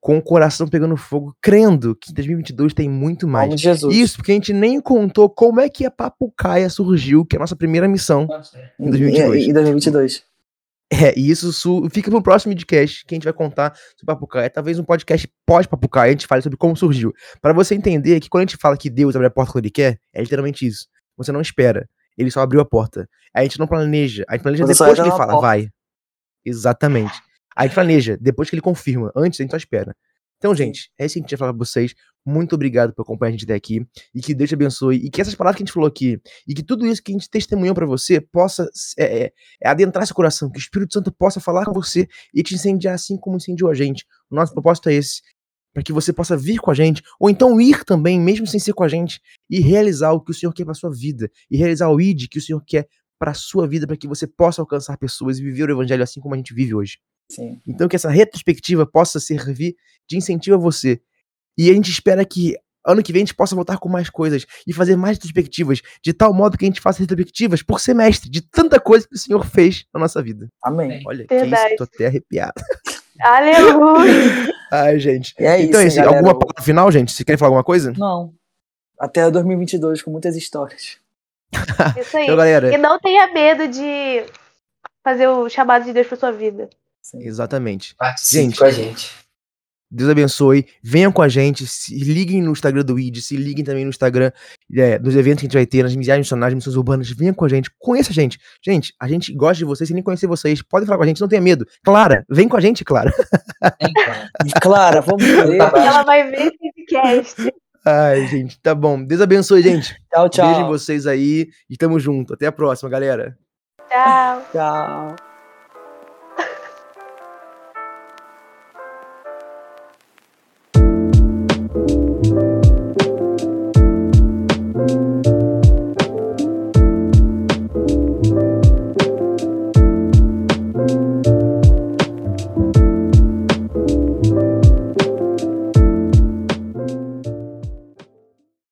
com o coração pegando fogo, crendo que 2022 tem muito mais. Jesus. Isso, porque a gente nem contou como é que a Papucaia surgiu, que é a nossa primeira missão em 2022. E isso fica para o próximo IDCast, que a gente vai contar sobre Papucaia. Talvez um podcast pós-Papucaia, a gente fale sobre como surgiu. Para você entender que quando a gente fala que Deus abre a porta quando Ele quer, é literalmente isso. Você não espera, Ele só abriu a porta. A gente não planeja, a gente planeja depois que Ele fala, vai. Exatamente. Aí planeja, depois que Ele confirma. Antes, a gente só espera. Então, gente, é isso que a gente ia falar pra vocês. Muito obrigado por acompanhar a gente até aqui. E que Deus te abençoe. E que essas palavras que a gente falou aqui, e que tudo isso que a gente testemunhou pra você, possa adentrar seu coração. Que o Espírito Santo possa falar com você e te incendiar assim como incendiou a gente. O nosso propósito é esse. Para que você possa vir com a gente, ou então ir também, mesmo sem ser com a gente, e realizar o que o Senhor quer pra sua vida. E realizar o ID que o Senhor quer pra sua vida, para que você possa alcançar pessoas e viver o Evangelho assim como a gente vive hoje. Sim. Então que essa retrospectiva possa servir de incentivo a você. E a gente espera que ano que vem a gente possa voltar com mais coisas e fazer mais retrospectivas, de tal modo que a gente faça retrospectivas por semestre, de tanta coisa que o Senhor fez na nossa vida. Amém. Olha, que isso, tô até arrepiado. Aleluia. Ai, gente, então é isso, galera. Alguma palavra final, gente? Vocês querem falar alguma coisa? Não, até 2022 com muitas histórias. Isso aí, então, galera... E não tenha medo de fazer o chamado de Deus pra sua vida. Sim. Exatamente. Participe com a gente. Deus abençoe. Venham com a gente. Se liguem no Instagram do ID. Se liguem também no Instagram dos eventos que a gente vai ter, nas missões missionárias, missões urbanas. Venham com a gente. Conheça a gente. Gente, a gente gosta de vocês. Se nem conhecer vocês, podem falar com a gente. Não tenha medo. Clara, vem com a gente, Clara. Vem, Clara. Clara, vamos ver. Ela vai ver esse podcast. Ai, gente. Tá bom. Deus abençoe, gente. Tchau, tchau. Beijo em vocês aí. E tamo junto. Até a próxima, galera. Tchau. Tchau.